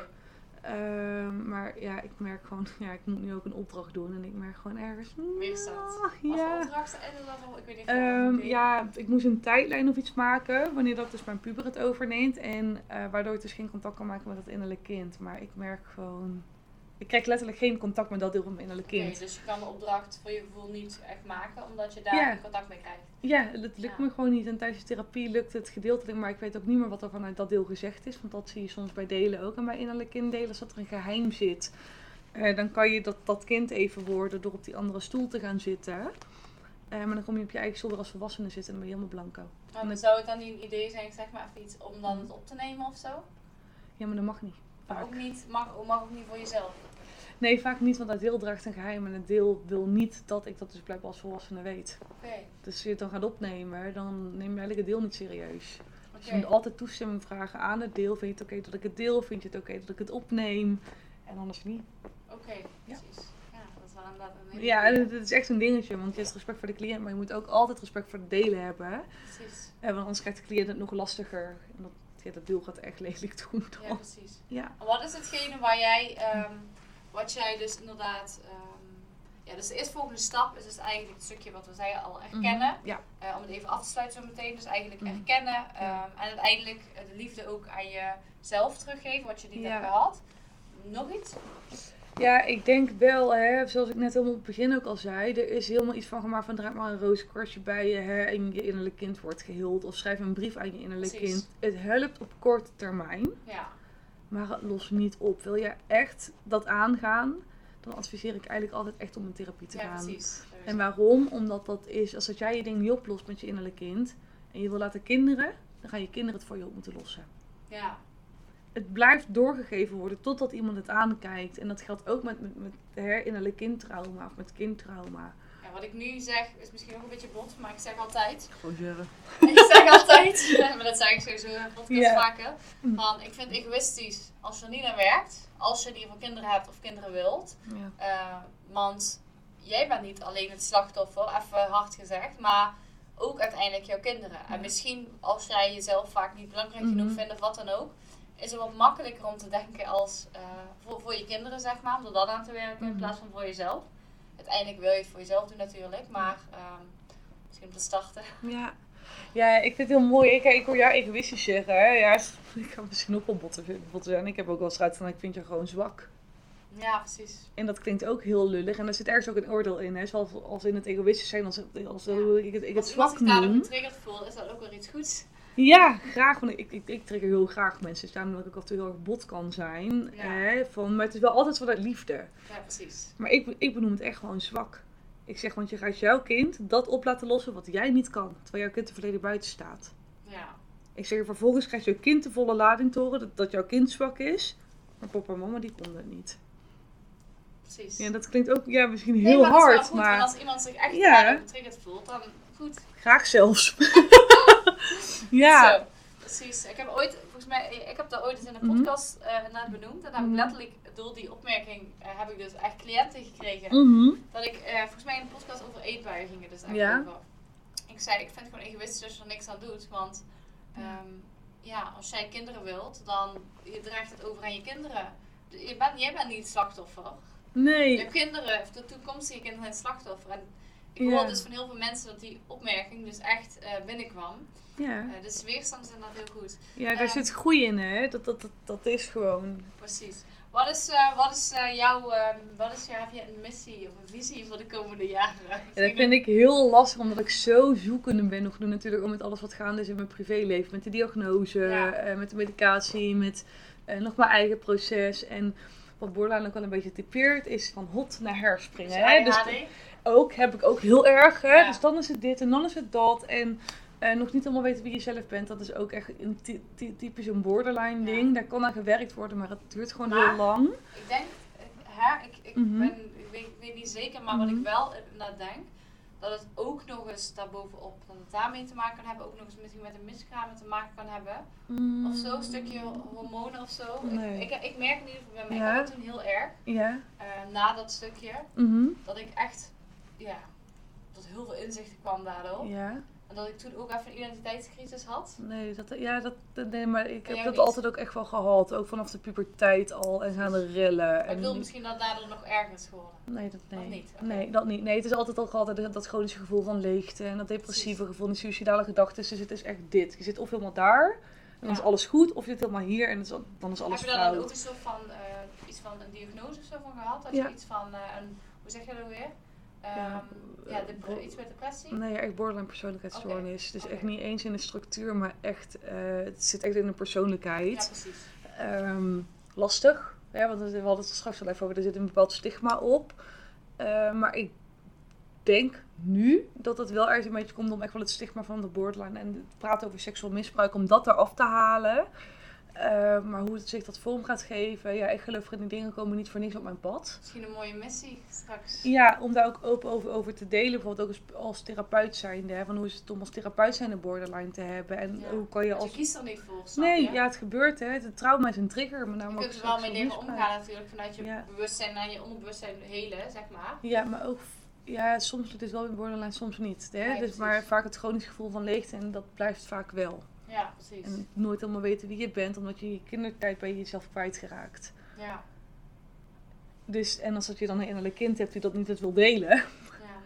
Uh, maar ja, ik merk gewoon... Ja, ik moet nu ook een opdracht doen. En ik merk gewoon ergens... Weerstand. Ja, ja. Of opdrachten en dan... Ik weet niet um, of ja, ik moest een tijdlijn of iets maken. Wanneer dat dus mijn puber het overneemt. En uh, waardoor ik dus geen contact kan maken met dat innerlijk kind. Maar ik merk gewoon... Ik krijg letterlijk geen contact met dat deel van mijn innerlijk kind. Okay, dus je kan de opdracht voor je gevoel niet echt maken, omdat je daar ja. contact mee krijgt. Ja, dat lukt ja. me gewoon niet. En tijdens de therapie lukt het gedeeltelijk, maar ik weet ook niet meer wat er vanuit dat deel gezegd is. Want dat zie je soms bij delen ook. En bij innerlijk kind delen, als dat er een geheim zit, eh, dan kan je dat, dat kind even worden door op die andere stoel te gaan zitten. Uh, maar dan kom je op je eigen zolder als volwassene zitten en ben je helemaal blanco. Maar dan zou het dan niet een idee zijn, zeg maar, even iets om dan het op te nemen of zo? Ja, maar dat mag niet. Vaak. Ook niet, mag, mag ook niet voor jezelf? Nee, vaak niet, want dat deel draagt een geheim en het deel wil niet dat ik dat dus blijkbaar als volwassene weet. Okay. Dus als je het dan gaat opnemen, dan neem je eigenlijk het deel niet serieus. Als je me altijd toestemming vragen aan het deel, vind je het oké okay dat ik het deel? Vind je het oké okay dat ik het opneem? En anders niet. Oké, okay, precies. Ja. Ja, dat is wel inderdaad een dingetje. Ja, dat is echt een dingetje, want je hebt respect voor de cliënt, maar je moet ook altijd respect voor het delen hebben. Hè? Precies. Eh, want anders krijgt de cliënt het nog lastiger. En dat, ja, dat deel gaat echt lelijk doen. Dan. Ja, precies. Ja. Wat is hetgene waar jij, um, wat jij dus inderdaad... Um, Ja, dus de eerstvolgende stap is dus eigenlijk het stukje wat we zeiden al erkennen. Mm, ja. uh, om het even af te sluiten zo meteen. Dus eigenlijk mm. erkennen. Um, ja. En uiteindelijk de liefde ook aan jezelf teruggeven, wat je niet ja. hebt gehad. Nog iets? Ja, ik denk wel, hè, zoals ik net helemaal op het begin ook al zei, er is helemaal iets van gemaakt van draag maar een rozenkorstje bij je hè, en je innerlijk kind wordt geheeld. Of schrijf een brief aan je innerlijk Precies. kind. Het helpt op korte termijn, ja. maar het lost niet op. Wil je echt dat aangaan? Dan adviseer ik eigenlijk altijd echt om in therapie te gaan. Ja, precies. En waarom? Omdat dat is, als dat jij je ding niet oplost met je innerlijk kind en je wil laten kinderen, dan gaan je kinderen het voor je op moeten lossen. Ja. Het blijft doorgegeven worden totdat iemand het aankijkt. En dat geldt ook met, met, met herinnerlijk kindtrauma of met kindtrauma. Ja, wat ik nu zeg is misschien ook een beetje bot, maar ik zeg altijd... Gewoon jaren. Ik zeg altijd, maar dat zeg ik sowieso in een podcast yeah. vaker, van ik vind het egoïstisch als je er niet aan werkt, als je die voor kinderen hebt of kinderen wilt. Yeah. Uh, want jij bent niet alleen het slachtoffer, even hard gezegd, maar ook uiteindelijk jouw kinderen. Mm. En misschien als jij jezelf vaak niet belangrijk genoeg mm-hmm. vindt of wat dan ook, is het wat makkelijker om te denken als uh, voor, voor je kinderen, zeg maar, om er dan aan te werken mm-hmm. in plaats van voor jezelf. Uiteindelijk wil je het voor jezelf doen natuurlijk, maar um, misschien om te starten. Ja. ja, ik vind het heel mooi. Ik, ik hoor jou egoïstisch zeggen. Hè? Ja, ik kan misschien ook wel botten zijn. Ik heb ook wel eens eruit van, ik vind jou gewoon zwak. Ja, precies. En dat klinkt ook heel lullig. En daar zit ergens ook een oordeel in. Hè? Zoals als in het egoïstisch zijn, als, als ja. ik, ik, ik het zwak noem. Als ik daarop getriggerd voel, is dat ook wel iets goeds. Ja, graag. Want ik, ik, ik trigger heel graag mensen. Dus daarom dat ik altijd heel erg bot kan zijn. Ja. Hè, van, maar het is wel altijd vanuit liefde. Ja, precies. Maar ik, ik benoem het echt gewoon zwak. Ik zeg, want je gaat jouw kind dat op laten lossen wat jij niet kan. Terwijl jouw kind er volledig buiten staat. Ja. Ik zeg, vervolgens krijgt jouw kind de volle lading te horen dat, dat jouw kind zwak is. Maar papa en mama, die konden het niet. Precies. Ja, dat klinkt ook ja, misschien heel nee, maar hard. Het is wel goed, maar als iemand zich echt ja. getriggerd voelt, dan goed. Graag zelfs. Ja, zo, precies. Ik heb ooit, volgens mij, ik heb dat ooit eens in een podcast mm-hmm. uh, net benoemd. En dan heb ik letterlijk door die opmerking uh, heb ik dus echt cliënten gekregen. Mm-hmm. Dat ik uh, volgens mij in een podcast over eetbuien ging, dus eigenlijk ja. over. Ik zei, ik vind het gewoon egoïstisch als je er niks aan doet, want um, ja, als jij kinderen wilt, dan je draagt het over aan je kinderen. Je bent, jij bent niet het slachtoffer. Nee. Je kinderen, of de toekomstige kinderen zijn het slachtoffer. En, ik hoorde ja. dus van heel veel mensen dat die opmerking dus echt uh, binnenkwam. Ja. Uh, dus weerstand is inderdaad heel goed. Ja, daar uh, zit groei in, hè? Dat, dat, dat, dat is gewoon... Precies. Wat is, uh, wat is uh, jouw... Uh, wat is jouw een missie of een visie voor de komende jaren? Ja, dat vind ik heel lastig, omdat ik zo zoekende ben nog nu natuurlijk... om met alles wat gaande is in mijn privéleven. Met de diagnose, ja. uh, met de medicatie, met uh, nog mijn eigen proces. En wat borderline ook wel een beetje typeert, is van hot naar herspringen. Dus hè? Dus ook, heb ik ook heel erg. Hè? Ja. Dus dan is het dit en dan is het dat. En uh, nog niet allemaal weten wie je zelf bent. Dat is ook echt een ty- ty- typisch een borderline ding. Ja. Daar kan aan gewerkt worden, maar het duurt gewoon maar, heel lang. Ik denk, hè, ik, ik, mm-hmm. ben, ik, weet, ik weet niet zeker, maar mm-hmm. wat ik wel naar denk, dat het ook nog eens daarbovenop, dat het daarmee te maken kan hebben, ook nog eens misschien met een miskraam te maken kan hebben. Mm. Of zo, een stukje hormonen of zo. Nee. Ik, ik, ik merk in ieder geval bij mij, ja. ik had het toen heel erg, ja. uh, na dat stukje, mm-hmm. dat ik echt... Ja, dat heel veel inzichten kwam daardoor. Ja. En dat ik toen ook even een identiteitscrisis had. Nee, dat, ja, dat, nee maar ik heb dat niet? altijd ook echt wel gehad. Ook vanaf de puberteit al en gaan er rillen. En ik wil misschien dat daardoor nog ergens geworden. Nee, dat nee. niet? Okay. Nee, dat niet. Nee, het is altijd al gehad dat, dat chronische gevoel van leegte en dat depressieve Precies. gevoel en die suïcidale gedachten. Dus het is echt dit. Je zit of helemaal daar en dan ja. is alles goed, of je zit helemaal hier en dan is, dan is alles fout. Heb je daar dan ook iets van, uh, iets van een diagnose of zo van gehad? Dat ja. je iets van, uh, een, hoe zeg je dat weer? Um, ja, ja de, iets met depressie? Nee, ja, echt borderline persoonlijkheidsstoornis. Okay. Dus okay. echt niet eens in de structuur, maar echt, uh, het zit echt in de persoonlijkheid. Ja, precies. Um, lastig, hè, want we hadden het straks al even over, er zit een bepaald stigma op. Uh, maar ik denk nu dat het wel ergens een beetje komt om echt wel het stigma van de borderline en het praten over seksueel misbruik, om dat eraf te halen. Uh, maar hoe het zich dat vorm gaat geven. Ja, ik geloof dat die dingen komen niet voor niks op mijn pad. Misschien een mooie missie straks. Ja, om daar ook open over, over te delen. Bijvoorbeeld ook als, als therapeut zijnde. Hè, van hoe is het om als therapeut zijnde borderline te hebben. En ja. hoe kan je als... Want je kiest er niet voor. Snap, nee, hè? Ja, het gebeurt. Hè. Het trauma is een trigger. Maar nou je kunt er wel mee leren omgaan natuurlijk. Vanuit je ja. bewustzijn naar je onderbewustzijn helen, zeg maar. Ja, maar ook... Ja, soms doet het wel in borderline, soms niet. Hè? Ja, dus maar vaak het chronisch gevoel van leegte. En dat blijft vaak wel. Ja, precies. En nooit helemaal weten wie je bent, omdat je je kindertijd bij jezelf kwijtgeraakt. Ja. Dus, en als dat je dan een innerlijk kind hebt die dat niet eens wil delen. Ja,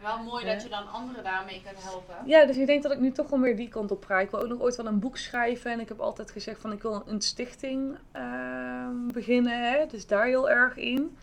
wel mooi ja. dat je dan anderen daarmee kan helpen. Ja, dus ik denk dat ik nu toch wel meer die kant op ga. Ik wil ook nog ooit wel een boek schrijven. En ik heb altijd gezegd van ik wil een stichting uh, beginnen. Hè? Dus daar heel erg in.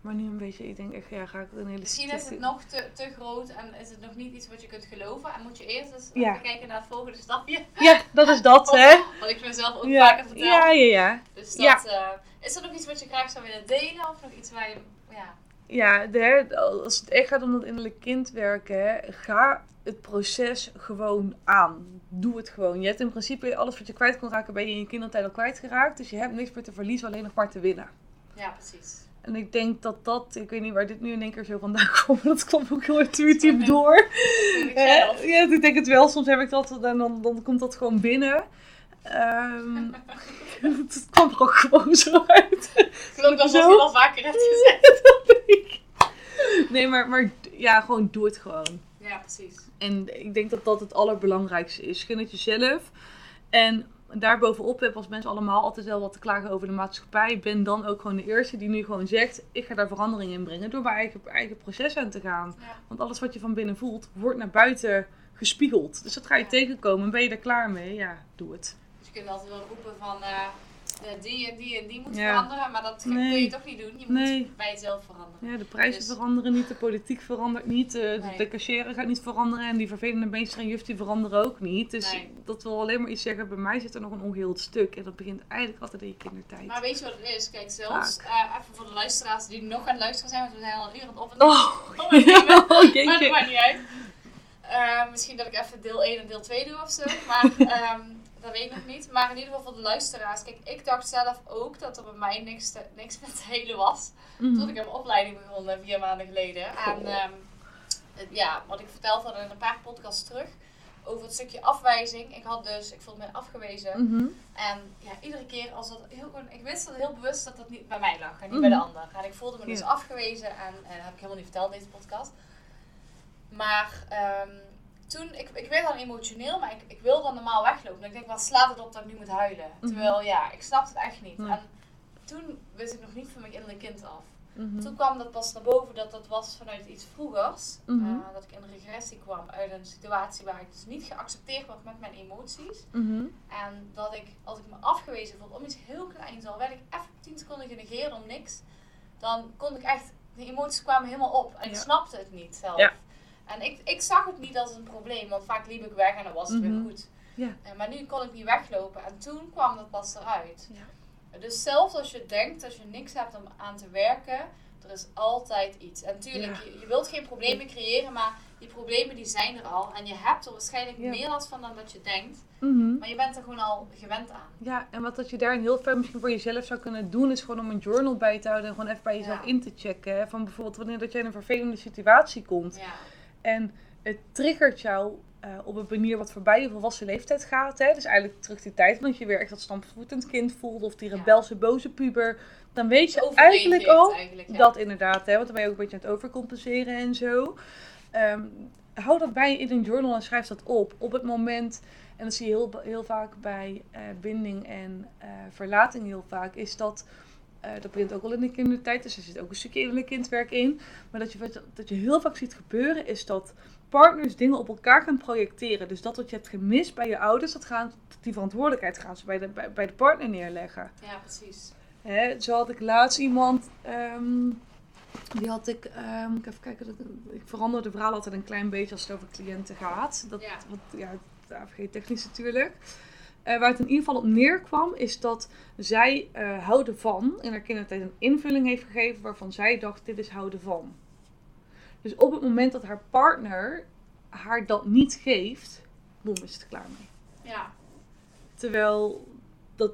Maar nu een beetje, ik denk echt, ja, ga ik een hele... Misschien is het nog te, te groot en is het nog niet iets wat je kunt geloven. En moet je eerst eens ja. kijken naar het volgende stapje. Ja, dat is dat, of, hè. Want ik ben zelf ook ja. vaker verteld. Ja, ja, ja. Dus dat, ja. Uh, is er nog iets wat je graag zou willen delen? Of nog iets waar je, ja... Ja, de, als het echt gaat om dat innerlijk kind werken, hè, ga het proces gewoon aan. Doe het gewoon. Je hebt in principe alles wat je kwijt kon raken, ben je in je kindertijd al kwijtgeraakt. Dus je hebt niks meer te verliezen, alleen nog maar te winnen. Ja, precies. En ik denk dat dat, ik weet niet waar dit nu in één keer zo vandaan komt, dat komt ook heel intuïtief door. Ja, ik denk het wel. Soms heb ik dat en dan, dan komt dat gewoon binnen. Um, het kwam er ook gewoon zo uit. Klopt, dat was je al vaker hebt gezegd. Nee, maar, maar ja, gewoon doe het gewoon. Ja, precies. En ik denk dat dat het allerbelangrijkste is. Gun het jezelf. En... daarbovenop heb als mensen allemaal altijd wel wat te klagen over de maatschappij. Ik ben dan ook gewoon de eerste die nu gewoon zegt... ik ga daar verandering in brengen door mijn eigen, eigen proces aan te gaan. Ja. Want alles wat je van binnen voelt, wordt naar buiten gespiegeld. Dus dat ga je ja. tegenkomen. En ben je daar klaar mee? Ja, doe het. Dus je kunt altijd wel roepen van... Uh, die en die en die moet ja. veranderen. Maar dat nee. kun je toch niet doen. Je nee. moet bij jezelf veranderen. Ja, de prijzen dus... veranderen niet. De politiek verandert niet. De, nee. de cashier gaat niet veranderen. En die vervelende meester en juf die veranderen ook niet. Dus nee. dat wil alleen maar iets zeggen. Bij mij zit er nog een ongeheeld stuk. En dat begint eigenlijk altijd in je kindertijd. Maar weet je wat het is? Kijk, zelfs uh, even voor de luisteraars die nog aan het luisteren zijn. Want we zijn al een uur aan het op en oh, ja, maar dat maakt niet uit. Uh, misschien dat ik even deel één en deel twee doe of zo. Maar... Um, dat weet ik nog niet. Maar in ieder geval voor de luisteraars. Kijk, ik dacht zelf ook dat er bij mij niks, te, niks met te helen was. Mm-hmm. Toen ik aan mijn opleiding begon heb, vier maanden geleden. Oh. En um, het, ja, wat ik verteld had in een paar podcasts terug. Over het stukje afwijzing. Ik had dus, ik voelde me afgewezen. Mm-hmm. En ja, iedere keer als dat heel... Ik wist dat heel bewust dat dat niet bij mij lag. En niet mm-hmm. bij de ander. En ik voelde me ja. dus afgewezen. En, en dat heb ik helemaal niet verteld in deze podcast. Maar... Um, Toen, ik, ik werd dan emotioneel, maar ik, ik wil dan normaal weglopen. En ik denk, wat slaat het op dat ik nu moet huilen? Mm-hmm. Terwijl, ja, ik snap het echt niet. Mm-hmm. En toen wist ik nog niet van mijn innerlijke kind af. Mm-hmm. Toen kwam dat pas naar boven dat dat was vanuit iets vroegers. Mm-hmm. Uh, dat ik in regressie kwam uit een situatie waar ik dus niet geaccepteerd werd met mijn emoties. Mm-hmm. En dat ik, als ik me afgewezen voelde om iets heel kleins, al werd ik even tien seconden genegeerd om niks. Dan kon ik echt, de emoties kwamen helemaal op. En ja. ik snapte het niet zelf. Ja. En ik, ik zag het niet als een probleem, want vaak liep ik weg en dan was het mm-hmm. weer goed. Yeah. Uh, maar nu kon ik niet weglopen en toen kwam dat pas eruit. Yeah. Dus zelfs als je denkt dat je niks hebt om aan te werken, er is altijd iets. En natuurlijk, yeah. je, je wilt geen problemen creëren, maar die problemen die zijn er al. En je hebt er waarschijnlijk yeah. meer last van dan dat je denkt. Mm-hmm. Maar je bent er gewoon al gewend aan. Ja, en wat dat je daarin heel ver misschien voor jezelf zou kunnen doen, is gewoon om een journal bij te houden en gewoon even bij jezelf ja. in te checken. Hè? Van bijvoorbeeld wanneer dat jij in een vervelende situatie komt. Ja. En het triggert jou uh, op een manier wat voorbij je volwassen leeftijd gaat. Hè? Dus eigenlijk terug die tijd, want je weer echt dat stampvoetend kind voelde. Of die rebelse, boze puber. Dan weet je eigenlijk al ja. dat inderdaad. Hè? Want dan ben je ook een beetje aan het overcompenseren en zo. Um, hou dat bij je in een journal en schrijf dat op. Op het moment, en dat zie je heel, heel vaak bij uh, binding en uh, verlating heel vaak, is dat... Uh, dat begint ook al in de kindertijd, dus er zit ook een stukje innerlijk kindwerk in. Maar dat je, dat je heel vaak ziet gebeuren, is dat partners dingen op elkaar gaan projecteren. Dus dat wat je hebt gemist bij je ouders, dat gaan, die verantwoordelijkheid gaan ze bij de, bij, bij de partner neerleggen. Ja, precies. Hè, zo had ik laatst iemand, um, die had ik, um, even kijken, dat, ik verander de verhaal altijd een klein beetje als het over cliënten gaat. Dat, ja. Wat, ja, A V G technisch natuurlijk. Uh, waar het in ieder geval op neerkwam, is dat zij uh, houden van... in haar kindertijd een invulling heeft gegeven waarvan zij dacht, dit is houden van. Dus op het moment dat haar partner haar dat niet geeft, boem, is het klaar mee. Ja. Terwijl dat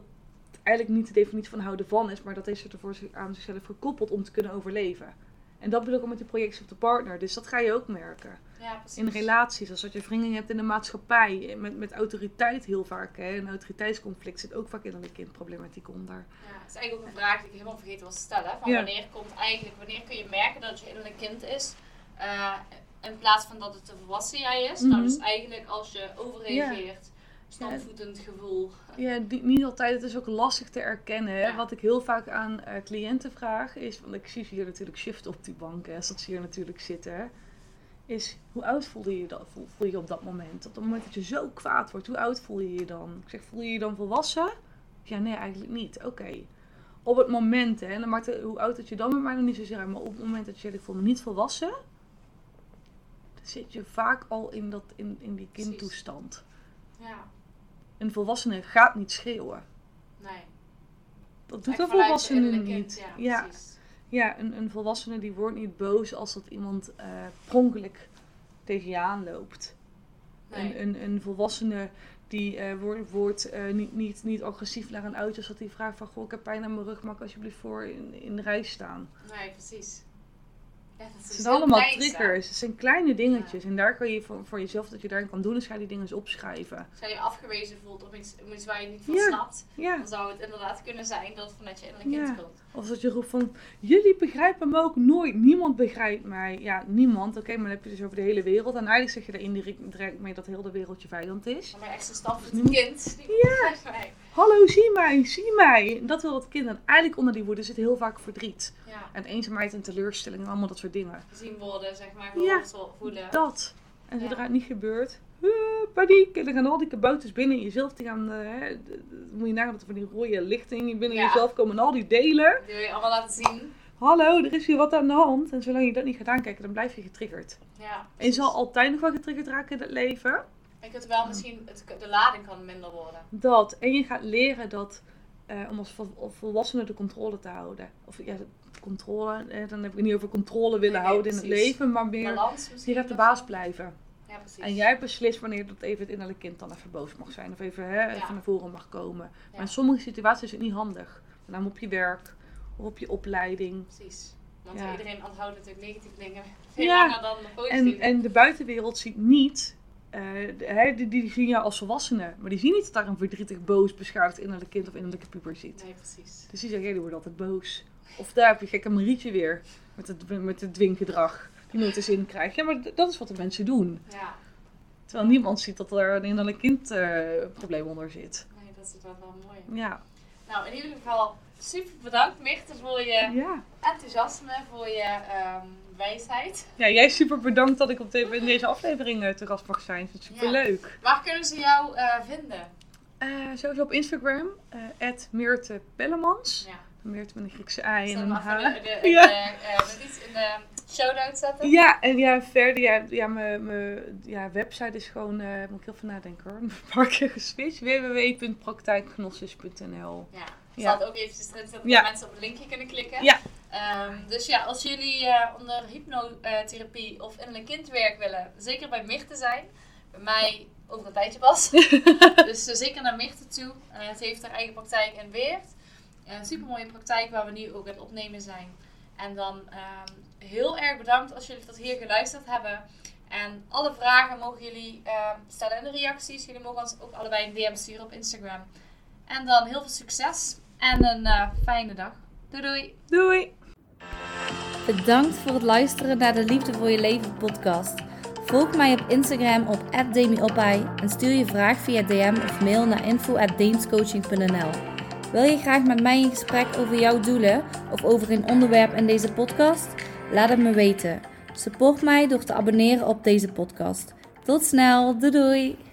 eigenlijk niet de definitie van houden van is, maar dat deze ervoor aan zichzelf gekoppeld om te kunnen overleven. En dat bedoel ik ook met die projecties op de partner. Dus dat ga je ook merken. Ja, in relaties, als dat je wringing hebt in de maatschappij. Met, met autoriteit heel vaak. Hè. Een autoriteitsconflict zit ook vaak in een kindproblematiek onder. Ja, dat is eigenlijk ook een vraag die ik helemaal vergeten was te stellen. Van ja. wanneer, komt eigenlijk, wanneer kun je merken dat je innerlijk kind is? Uh, in plaats van dat het de volwassen jij is. Mm-hmm. Nou, dus eigenlijk als je overreageert. Ja. Stampvoetend gevoel. Ja, die, niet altijd. Het is ook lastig te erkennen. Hè? Ja. Wat ik heel vaak aan uh, cliënten vraag is, want ik zie ze hier natuurlijk shiften op die bank, hè, zodat ze hier natuurlijk zitten, is hoe oud voel je je, dat, voel, voel je op dat moment? Op het moment dat je zo kwaad wordt, hoe oud voel je je dan? Ik zeg, voel je je dan volwassen? Ja, nee, eigenlijk niet. Oké. Okay. Op het moment, hè, dan maakt het, hoe oud dat je dan met mij nog niet zozeer uit, maar op het moment dat je zegt, ik voel me niet volwassen, dan zit je vaak al in, dat, in, in die kindtoestand. Ja. Een volwassene gaat niet schreeuwen. Nee. Dat doet een volwassene kind, niet. Ja, ja. Precies. Ja, een, een volwassene die wordt niet boos als dat iemand uh, pronkelijk tegen je aanloopt. Nee. Een, een, een volwassene die uh, wordt, wordt uh, niet, niet, niet agressief naar een auto, zodat hij vraagt van, goh, ik heb pijn aan mijn rug, mag ik alsjeblieft voor in, in de rij staan? Nee, precies. Ja, dat is het zijn allemaal prijs, triggers. Hè? Het zijn kleine dingetjes. Ja. En daar kan je voor, voor jezelf, dat je daarin kan doen, is ga je die dingen eens opschrijven. Als je afgewezen voelt op iets, iets waar je niet van ja. snapt, ja. dan zou het inderdaad kunnen zijn dat het vanuit je innerlijk kind ja. komt. Of dat je roept van, jullie begrijpen me ook nooit. Niemand begrijpt mij. Ja, niemand. Oké, okay, maar dan heb je dus over de hele wereld. En eigenlijk zeg je daar indirect mee dat heel de wereld je vijand is. Maar echt een stap met het kind. Ja. Mij. Hallo, zie mij, zie mij. Dat wil dat kind. En eigenlijk onder die woede zit heel vaak verdriet. Ja. En eenzaamheid en teleurstelling en allemaal dat soort dingen. Gezien worden, zeg maar. Ja, voelen. Dat. En zodra ja. het niet gebeurt, uh, paniek. En dan gaan al die kabouters binnen in jezelf. Die gaan, uh, moet je nagaan dat er van die rode lichting binnen ja. jezelf komen. En al die delen. Die wil je allemaal laten zien. Hallo, er is hier wat aan de hand. En zolang je dat niet gaat aankijken, dan blijf je getriggerd. Ja, en je zal altijd nog wel getriggerd raken in het leven. Ik het wel misschien, het, de lading kan minder worden. Dat. En je gaat leren dat, uh, om als volwassene de controle te houden. Of ja, controle, eh, dan heb ik het niet over controle willen nee, nee, houden precies. in het leven. Maar meer, balans misschien, je gaat de baas blijven. Ja, precies. En jij beslist wanneer dat even het innerlijke kind dan even boos mag zijn. Of even, hè, even ja. naar voren mag komen. Ja. Maar in sommige situaties is het niet handig. Met name op je werk, of op je opleiding. Precies. Want ja. iedereen onthoudt natuurlijk negatieve dingen. Veel ja. langer dan de positieve. En, en de buitenwereld ziet niet... Uh, de, die, die zien jou als volwassene, maar die zien niet dat daar een verdrietig, boos, beschadigd innerlijk kind of innerlijke puber zit. Nee, precies. Dus die zeggen, hey, die wordt altijd boos. Of daar heb je gekke Marietje weer, met het, met het dwinggedrag, die nooit eens in krijgt. Ja, maar d- dat is wat de mensen doen. Ja. Terwijl niemand ziet dat er een innerlijk kind uh, probleem onder zit. Nee, dat is wel mooi. Ja. Nou, in ieder geval super bedankt, Myrthe, voor je ja. enthousiasme, voor je... Um... wijsheid. Ja, jij super bedankt dat ik op de, in deze aflevering uh, te gast mag zijn. Ik vind het superleuk. Ja. Waar kunnen ze jou uh, vinden? Uh, sowieso op Instagram. Uh, Myrthe Pellemans. Ja. Myrthe met een Griekse ei en een H. Zullen we even iets in de show notes zetten? Ja, en ja, verder. Ja, ja mijn ja, website is gewoon... Uh, moet ik heel veel nadenken hoor. Een paar keer geswitcht. w w w punt praktijkgnosis punt n l Ja. Ik zal het ook eventjes erin zetten, zodat mensen op het linkje kunnen klikken. Ja. Um, dus ja, als jullie uh, onder hypnotherapie of innerlijk kindwerk willen, zeker bij Myrthe zijn. Bij mij over een tijdje pas. Dus uh, zeker naar Myrthe toe. Uh, het heeft haar eigen praktijk in Weert. Een uh, supermooie praktijk waar we nu ook aan het opnemen zijn. En dan um, heel erg bedankt als jullie dat hier geluisterd hebben. En alle vragen mogen jullie uh, stellen in de reacties. Jullie mogen ons ook allebei een D M sturen op Instagram. En dan heel veel succes en een uh, fijne dag. Doei doei. Doei. Bedankt voor het luisteren naar de Liefde voor je Leven podcast. Volg mij op Instagram op at demi opbay en stuur je vraag via D M of mail naar info at deemscoaching punt n l. Wil je graag met mij in gesprek over jouw doelen of over een onderwerp in deze podcast? Laat het me weten. Support mij door te abonneren op deze podcast. Tot snel. Doei doei.